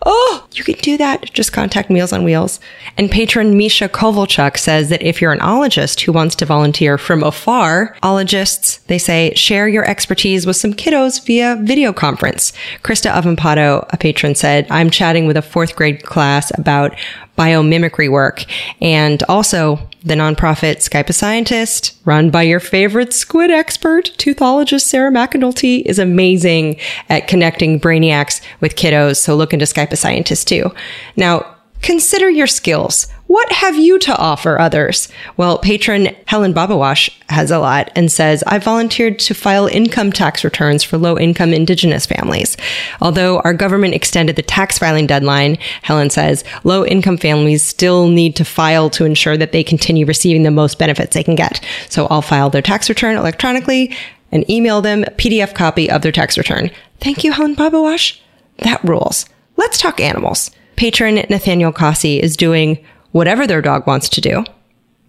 Oh, you can do that. Just contact Meals on Wheels. And patron Misha Kovalchuk says that if you're an ologist who wants to volunteer from afar, ologists, they say, share your expertise with some kiddos via video conference. Krista Ovenpato, a patron, said, I'm chatting with a 4th grade class about biomimicry work, and also the nonprofit Skype a Scientist, run by your favorite squid expert, toothologist Sarah McAnulty, is amazing at connecting brainiacs with kiddos, so look into Skype a Scientist too. Now, consider your skills. What have you to offer others? Well, patron Helen Babawash has a lot and says, I volunteered to file income tax returns for low-income Indigenous families. Although our government extended the tax filing deadline, Helen says, low-income families still need to file to ensure that they continue receiving the most benefits they can get. So I'll file their tax return electronically and email them a PDF copy of their tax return. Thank you, Helen Babawash. That rules. Let's talk animals. Patron Nathaniel Cossey is doing whatever their dog wants to do.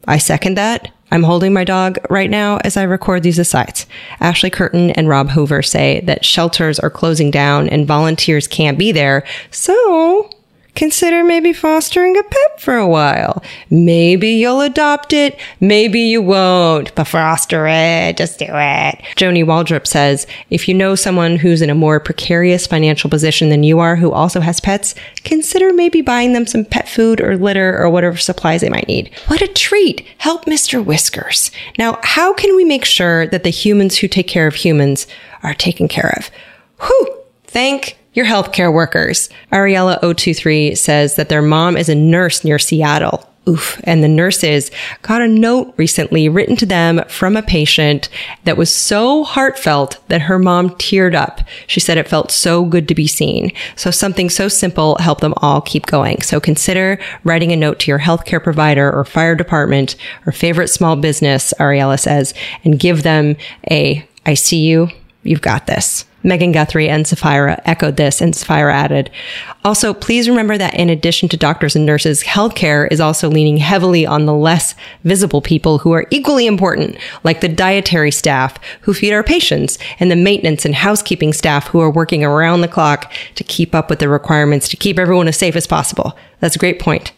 I second that. I'm holding my dog right now as I record these asides. Ashley Curtin and Rob Hoover say that shelters are closing down and volunteers can't be there. So consider maybe fostering a pet for a while. Maybe you'll adopt it. Maybe you won't. But foster it. Just do it. Joni Waldrop says, if you know someone who's in a more precarious financial position than you are who also has pets, consider maybe buying them some pet food or litter or whatever supplies they might need. What a treat. Help Mr. Whiskers. Now, how can we make sure that the humans who take care of humans are taken care of? Whew. Thank your healthcare workers. Ariella 023 says that their mom is a nurse near Seattle. Oof. And the nurses got a note recently written to them from a patient that was so heartfelt that her mom teared up. She said it felt so good to be seen. So something so simple helped them all keep going. So consider writing a note to your healthcare provider or fire department or favorite small business, Ariella says, and give them a, I see you, you've got this. Megan Guthrie and Sapphira echoed this, and Sapphira added, also, please remember that in addition to doctors and nurses, healthcare is also leaning heavily on the less visible people who are equally important, like the dietary staff who feed our patients and the maintenance and housekeeping staff who are working around the clock to keep up with the requirements to keep everyone as safe as possible. That's a great point.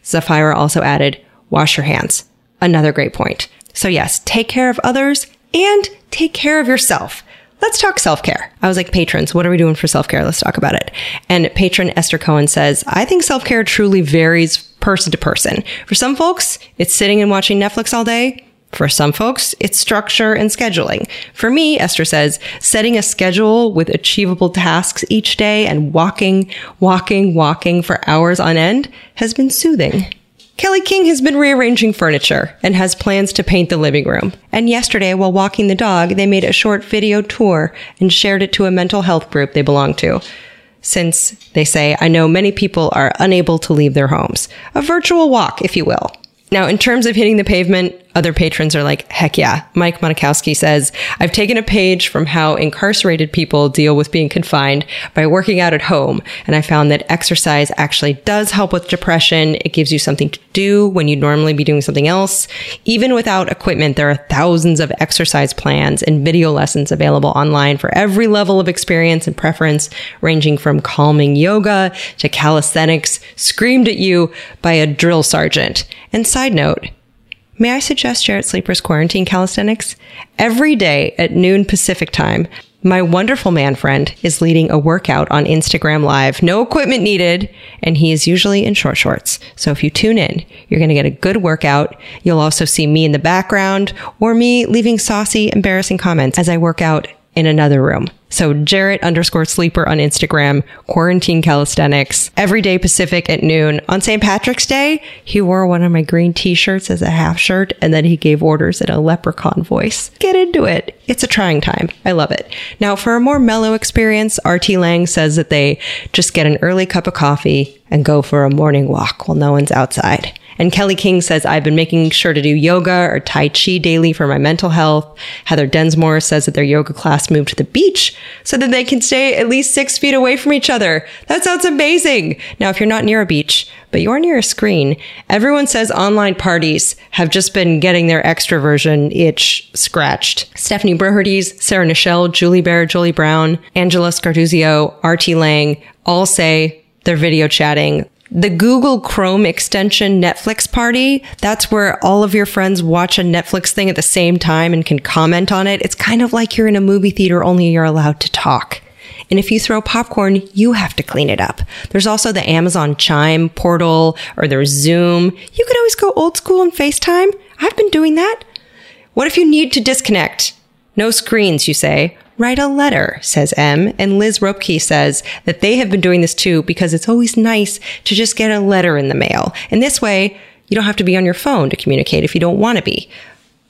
Sapphira also added, wash your hands. Another great point. So yes, take care of others and take care of yourself. Let's talk self-care. I was like, patrons, what are we doing for self-care? Let's talk about it. And patron Esther Cohen says, I think self-care truly varies person to person. For some folks, it's sitting and watching Netflix all day. For some folks, it's structure and scheduling. For me, Esther says, setting a schedule with achievable tasks each day and walking for hours on end has been soothing. Kelly King has been rearranging furniture and has plans to paint the living room. And yesterday, while walking the dog, they made a short video tour and shared it to a mental health group they belong to. Since, they say, I know many people are unable to leave their homes. A virtual walk, if you will. Now, in terms of hitting the pavement, Other patrons are like, heck yeah. Mike Monikowski says, I've taken a page from how incarcerated people deal with being confined by working out at home. And I found that exercise actually does help with depression. It gives you something to do when you'd normally be doing something else. Even without equipment, there are thousands of exercise plans and video lessons available online for every level of experience and preference, ranging from calming yoga to calisthenics, screamed at you by a drill sergeant. And side note, may I suggest Jarrett Sleeper's Quarantine Calisthenics? Every day at noon Pacific time, my wonderful man friend is leading a workout on Instagram Live. No equipment needed, and he is usually in short shorts. So if you tune in, you're going to get a good workout. You'll also see me in the background or me leaving saucy, embarrassing comments as I work out in another room. So Jarrett_Sleeper on Instagram, Quarantine Calisthenics, every day Pacific at noon. On St. Patrick's Day, he wore one of my green t-shirts as a half shirt, and then he gave orders in a leprechaun voice. Get into it. It's a trying time. I love it. Now, for a more mellow experience, R.T. Lang says that they just get an early cup of coffee and go for a morning walk while no one's outside. And Kelly King says, I've been making sure to do yoga or Tai Chi daily for my mental health. Heather Densmore says that their yoga class moved to the beach so that they can stay at least 6 feet away from each other. That sounds amazing. Now, if you're not near a beach, but you're near a screen, everyone says online parties have just been getting their extroversion itch scratched. Stephanie Broherdes, Sarah Nichelle, Julie Bear, Jolie Brown, Angela Scarduzio, R.T. Lang all say they're video chatting. The Google Chrome extension Netflix party, that's where all of your friends watch a Netflix thing at the same time and can comment on it. It's kind of like you're in a movie theater, only you're allowed to talk. And if you throw popcorn, you have to clean it up. There's also the Amazon Chime portal or there's Zoom. You could always go old school and FaceTime. I've been doing that. What if you need to disconnect? No screens, you say. Write a letter, says M. And Liz Ropke says that they have been doing this too because it's always nice to just get a letter in the mail. And this way, you don't have to be on your phone to communicate if you don't want to be.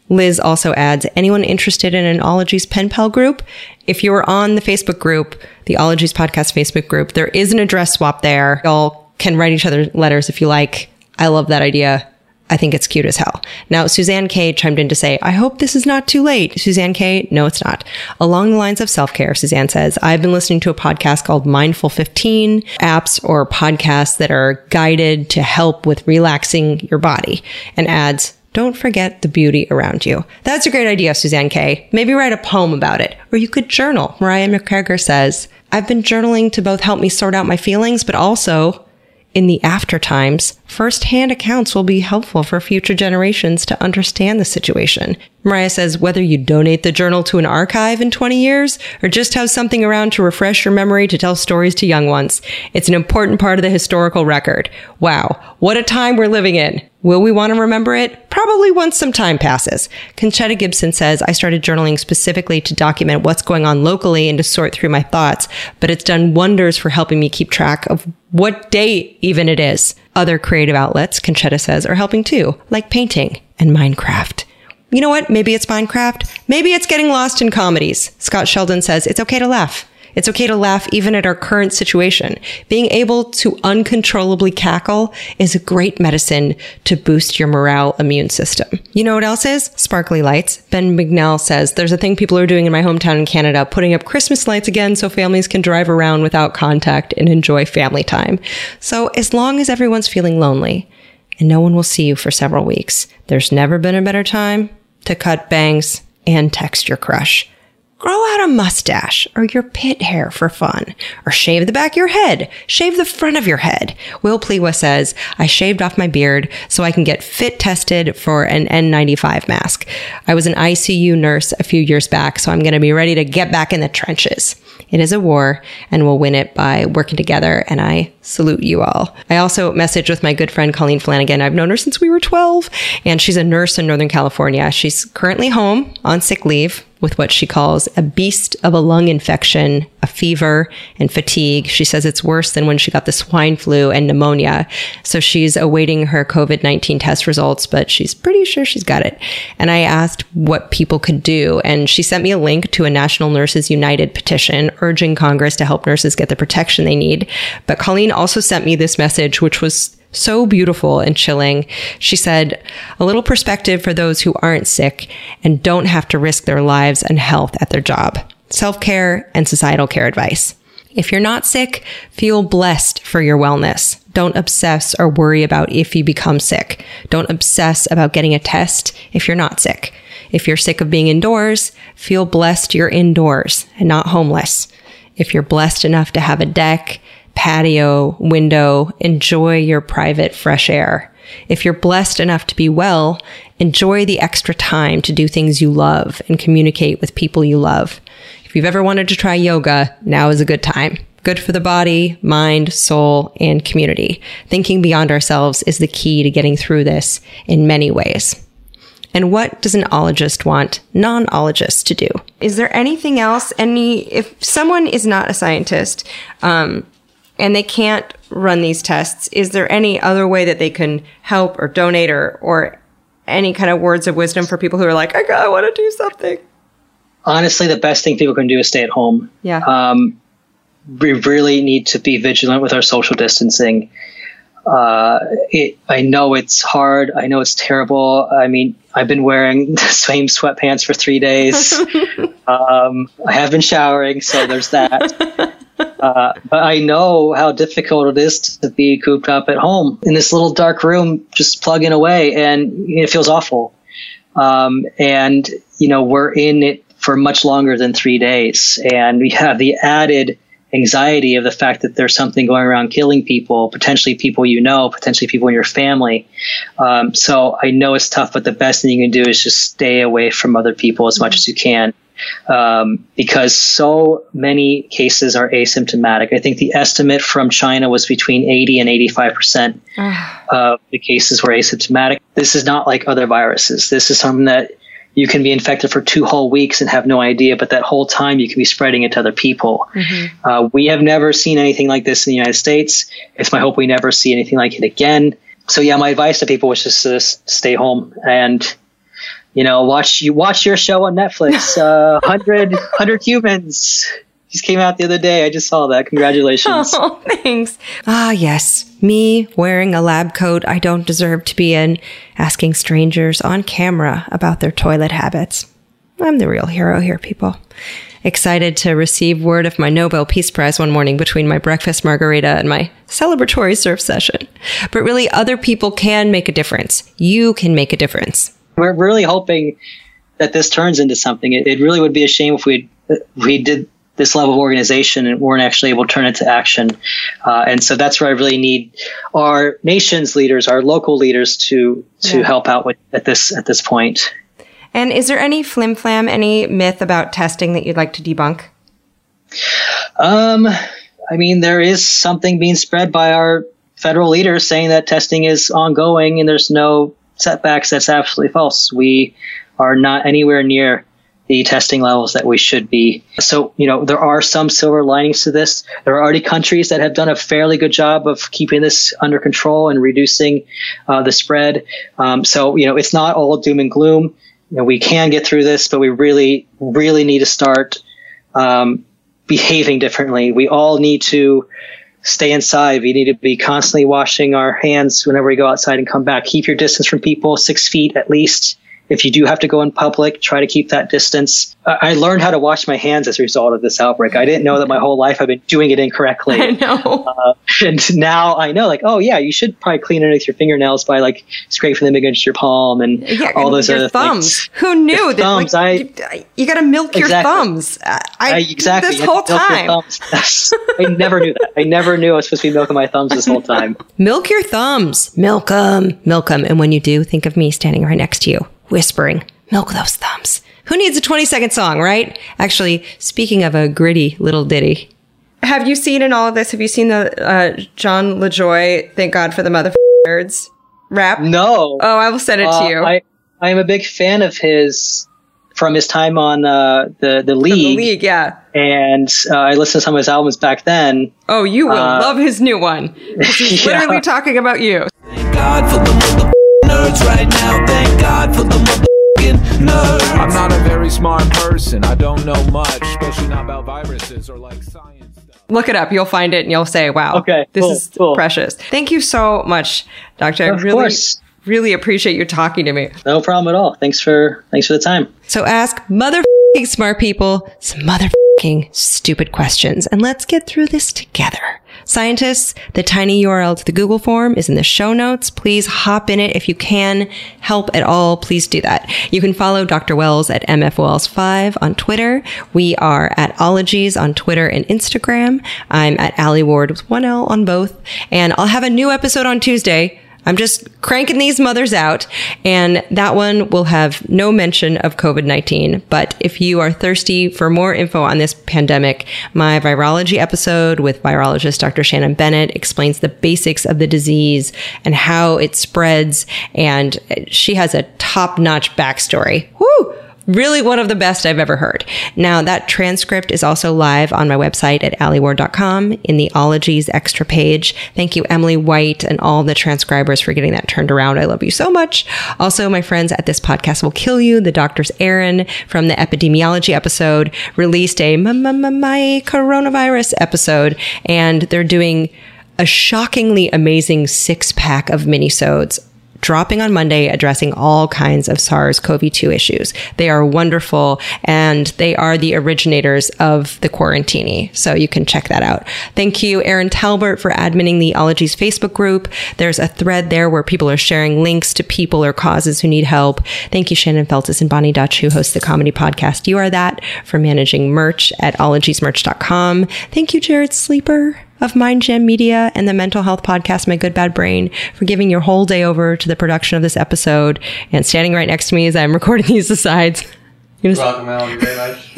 Liz also adds, anyone interested in an Ologies pen pal group? If you are on the Facebook group, the Ologies podcast Facebook group, there is an address swap there. Y'all can write each other letters if you like. I love that idea. I think it's cute as hell. Now, Suzanne K. chimed in to say, I hope this is not too late. Suzanne K., no, it's not. Along the lines of self-care, Suzanne says, I've been listening to a podcast called Mindful 15, apps or podcasts that are guided to help with relaxing your body, and adds, don't forget the beauty around you. That's a great idea, Suzanne K. Maybe write a poem about it, or you could journal. Mariah McGregor says, I've been journaling to both help me sort out my feelings, but also in the after times, firsthand accounts will be helpful for future generations to understand the situation. Mariah says, whether you donate the journal to an archive in 20 years or just have something around to refresh your memory to tell stories to young ones, it's an important part of the historical record. Wow, what a time we're living in. Will we want to remember it? Probably once some time passes. Conchetta Gibson says, I started journaling specifically to document what's going on locally and to sort through my thoughts, but it's done wonders for helping me keep track of what day even it is. Other creative outlets, Conchetta says, are helping too, like painting and Minecraft. You know what? Maybe it's Minecraft. Maybe it's getting lost in comedies. Scott Sheldon says, it's okay to laugh. It's okay to laugh even at our current situation. Being able to uncontrollably cackle is a great medicine to boost your morale immune system. You know what else is? Sparkly lights. Ben McNell says, there's a thing people are doing in my hometown in Canada, putting up Christmas lights again so families can drive around without contact and enjoy family time. So as long as everyone's feeling lonely and no one will see you for several weeks, there's never been a better time to cut bangs and text your crush. Grow out a mustache or your pit hair for fun, or shave the back of your head, shave the front of your head. Will Plewa says, I shaved off my beard so I can get fit tested for an N95 mask. I was an ICU nurse a few years back, so I'm going to be ready to get back in the trenches. It is a war and we'll win it by working together. And I salute you all. I also messaged with my good friend Colleen Flanagan. I've known her since we were 12 and she's a nurse in Northern California. She's currently home on sick leave with what she calls a beast of a lung infection, a fever, and fatigue. She says it's worse than when she got the swine flu and pneumonia. So she's awaiting her COVID-19 test results, but she's pretty sure she's got it. And I asked what people could do. And she sent me a link to a National Nurses United petition urging Congress to help nurses get the protection they need. But Colleen also sent me this message, which was So beautiful and chilling. She said, a little perspective for those who aren't sick and don't have to risk their lives and health at their job. Self-care and societal care advice. If you're not sick, feel blessed for your wellness. Don't obsess or worry about if you become sick. Don't obsess about getting a test if you're not sick. If you're sick of being indoors, feel blessed you're indoors and not homeless. If you're blessed enough to have a deck, patio, window, enjoy your private fresh air. If you're blessed enough to be well, enjoy the extra time to do things you love and communicate with people you love. If you've ever wanted to try yoga, now is a good time. Good for the body, mind, soul, and community. Thinking beyond ourselves is the key to getting through this in many ways. And what does an ologist want non-ologists to do? Is there anything else? If someone is not a scientist, and they can't run these tests, is there any other way that they can help or donate or any kind of words of wisdom for people who are like, I want to do something? Honestly, the best thing people can do is stay at home. Yeah. We really need to be vigilant with our social distancing. I know it's hard. I know it's terrible. I mean, I've been wearing the same sweatpants for 3 days. I have been showering, so there's that. But I know how difficult it is to be cooped up at home in this little dark room, just plugging away, and it feels awful. And, we're in it for much longer than 3 days. And we have the added anxiety of the fact that there's something going around killing people, potentially people you know, potentially people in your family. So I know it's tough, but the best thing you can do is just stay away from other people as much as you can. Because so many cases are asymptomatic. I think the estimate from China was between 80 and 85% of the cases were asymptomatic. This is not like other viruses. This is something that you can be infected for 2 whole weeks and have no idea, but that whole time you can be spreading it to other people. Mm-hmm. We have never seen anything like this in the United States. It's my hope we never see anything like it again. So yeah, my advice to people was just to stay home and watch your show on Netflix. 100 Humans just came out the other day. I just saw that. Congratulations. Oh, thanks. Ah, yes. Me wearing a lab coat I don't deserve to be in, asking strangers on camera about their toilet habits. I'm the real hero here, people. Excited to receive word of my Nobel Peace Prize one morning between my breakfast margarita and my celebratory surf session. But really, other people can make a difference. You can make a difference. We're really hoping that this turns into something. It really would be a shame if we did this level of organization and weren't actually able to turn it to action. And so that's where I really need our nation's leaders, our local leaders to help out at this point. And is there any flim-flam, any myth about testing that you'd like to debunk? There is something being spread by our federal leaders saying that testing is ongoing and there's no setbacks. That's absolutely false. We are not anywhere near the testing levels that we should be. So, there are some silver linings to this. There are already countries that have done a fairly good job of keeping this under control and reducing the spread. So, it's not all doom and gloom. We can get through this, but we really, really need to start behaving differently. We all need to stay inside. We need to be constantly washing our hands whenever we go outside and come back. Keep your distance from people, 6 feet at least. If you do have to go in public, try to keep that distance. I learned how to wash my hands as a result of this outbreak. I didn't know that my whole life I've been doing it incorrectly. I know. And now I know, you should probably clean underneath your fingernails by scraping them against your palm and all those other thumbs. Things. Who knew that? Thumbs. You got to milk your thumbs. This whole time. I never knew that. I never knew I was supposed to be milking my thumbs this whole time. Milk your thumbs. Milk them. Milk them. And when you do, think of me standing right next to you, whispering, milk those thumbs. Who needs a 20-second song, right? Actually, speaking of a gritty little ditty. Have you seen in all of this, the John LaJoy, Thank God for the Motherfuckers rap? No. Oh, I will send it to you. I am a big fan of his from his time on the League. The League, yeah. And I listened to some of his albums back then. Oh, you will love his new one. He's literally talking about you. Thank God for the motherfuckers. Nerds right now, thank God for the motherfucking nerds. I'm not a very smart person. I don't know much, especially not about viruses or science stuff. Look it up. You'll find it and you'll say, wow, okay, this is precious. Thank you so much, Doctor. I really appreciate you talking to me. No problem at all. Thanks for the time. So ask motherfucking smart people some motherfucking stupid questions. And let's get through this together. Scientists, the tiny URL to the Google form is in the show notes. Please hop in it if you can. Help at all, please do that. You can follow Dr. Wells at MFWells5 on Twitter. We are at Ologies on Twitter and Instagram. I'm at Allie Ward with one L on both. And I'll have a new episode on Tuesday. I'm just cranking these mothers out, and that one will have no mention of COVID-19. But if you are thirsty for more info on this pandemic, my virology episode with virologist Dr. Shannon Bennett explains the basics of the disease and how it spreads, and she has a top-notch backstory. Woo! Really one of the best I've ever heard. Now, that transcript is also live on my website at allieward.com in the Ologies extra page. Thank you, Emily White, and all the transcribers for getting that turned around. I love you so much. Also, my friends at This Podcast Will Kill You, the Doctor's Aaron from the epidemiology episode, released a my coronavirus episode, and they're doing a shockingly amazing 6-pack of minisodes dropping on Monday, addressing all kinds of SARS-CoV-2 issues. They are wonderful, and they are the originators of the Quarantini, so you can check that out. Thank you, Aaron Talbert, for adminning the Ologies Facebook group. There's a thread there where people are sharing links to people or causes who need help. Thank you, Shannon Feltis and Bonnie Dutch, who host the comedy podcast You Are That, for managing merch at ologiesmerch.com. Thank you, Jared Sleeper of Mind Jam Media and the mental health podcast My Good Bad Brain for giving your whole day over to the production of this episode and standing right next to me as I'm recording these asides. Rock them out very much.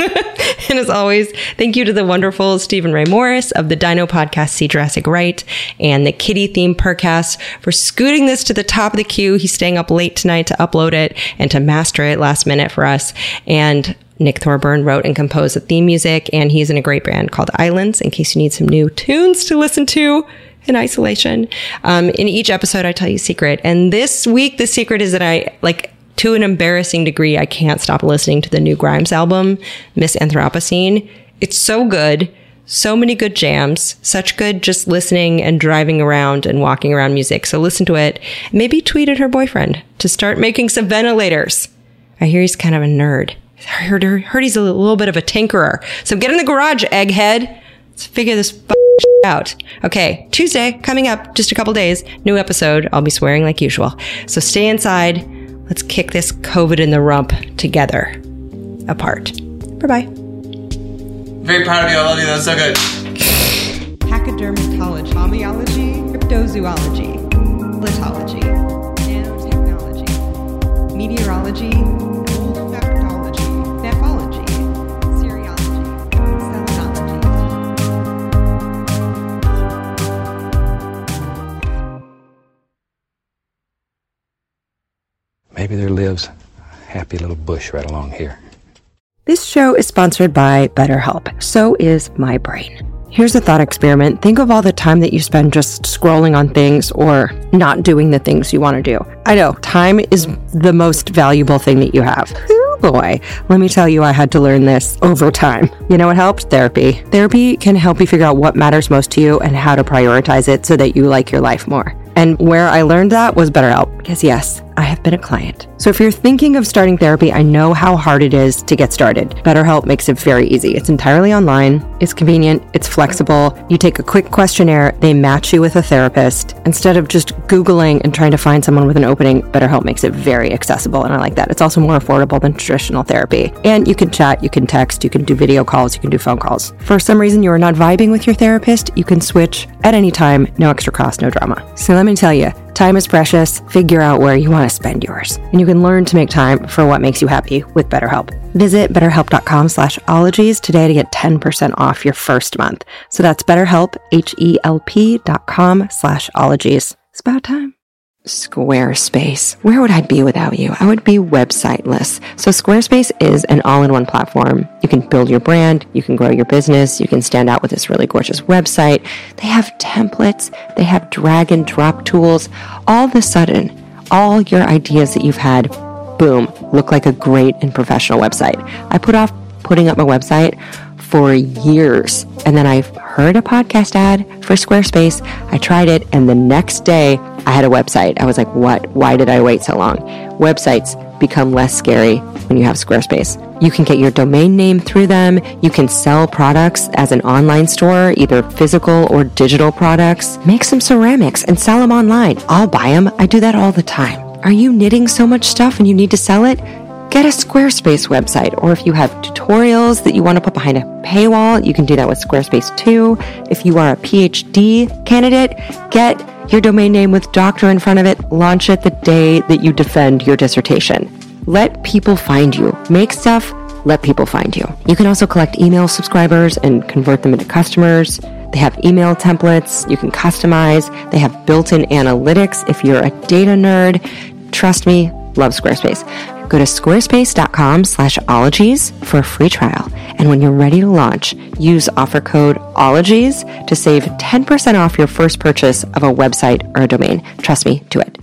And as always, thank you to the wonderful Stephen Ray Morris of the Dino Podcast See Jurassic Right and the Kitty Theme Percast for scooting this to the top of the queue. He's staying up late tonight to upload it and to master it last minute for us. And Nick Thorburn wrote and composed the theme music, and he's in a great band called Islands, in case you need some new tunes to listen to in isolation. In each episode, I tell you a secret. And this week, the secret is that I, like, to an embarrassing degree, I can't stop listening to the new Grimes album, Miss Anthropocene. It's so good. So many good jams, such good just listening and driving around and walking around music. So listen to it. Maybe tweet at her boyfriend to start making some ventilators. I hear he's kind of a nerd. I heard he's a little bit of a tinkerer. So get in the garage, egghead. Let's figure this shit out. Okay, Tuesday, coming up, just a couple days, new episode. I'll be swearing like usual. So stay inside. Let's kick this COVID in the rump together. Apart. Bye-bye. Very proud of you. I love you. That was so good. Pachydermatology, Mommyology, cryptozoology, litology, nanotechnology, meteorology, maybe there lives a happy little bush right along here. This show is sponsored by BetterHelp. So is my brain. Here's a thought experiment. Think of all the time that you spend just scrolling on things or not doing the things you want to do. I know, time is the most valuable thing that you have. Boy, let me tell you, I had to learn this over time. You know what helps? Therapy. Therapy can help you figure out what matters most to you and how to prioritize it so that you like your life more. And where I learned that was BetterHelp, because yes, I have been a client. So if you're thinking of starting therapy, I know how hard it is to get started. BetterHelp makes it very easy. It's entirely online. It's convenient. It's flexible. You take a quick questionnaire. They match you with a therapist. Instead of just Googling and trying to find someone with an opening, BetterHelp makes it very accessible. And I like that. It's also more affordable than traditional therapy. And you can chat, you can text, you can do video calls, you can do phone calls. For some reason you are not vibing with your therapist, you can switch at any time, no extra cost, no drama. So let me tell you, time is precious. Figure out where you want to spend yours. And you can learn to make time for what makes you happy with BetterHelp. Visit BetterHelp.com/ologies today to get 10% off your first month. So that's BetterHelp, HELP.com/ologies. It's about time. Squarespace. Where would I be without you? I would be websiteless. So Squarespace is an all-in-one platform. You can build your brand, you can grow your business, you can stand out with this really gorgeous website. They have templates, they have drag and drop tools. All of a sudden, all your ideas that you've had, boom, look like a great and professional website. I put off putting up my website for years. And then I heard a podcast ad for Squarespace. I tried it, and the next day I had a website. I was like, what? Why did I wait so long? Websites become less scary when you have Squarespace. You can get your domain name through them. You can sell products as an online store, either physical or digital products. Make some ceramics and sell them online. I'll buy them. I do that all the time. Are you knitting so much stuff and you need to sell it? Get a Squarespace website, or if you have tutorials that you want to put behind a paywall, you can do that with Squarespace too. If you are a PhD candidate, get your domain name with doctor in front of it. Launch it the day that you defend your dissertation. Let people find you. Make stuff, let people find you. You can also collect email subscribers and convert them into customers. They have email templates you can customize. They have built-in analytics if you're a data nerd. Trust me, love Squarespace. Go to squarespace.com/ologies for a free trial. And when you're ready to launch, use offer code ologies to save 10% off your first purchase of a website or a domain. Trust me, do it.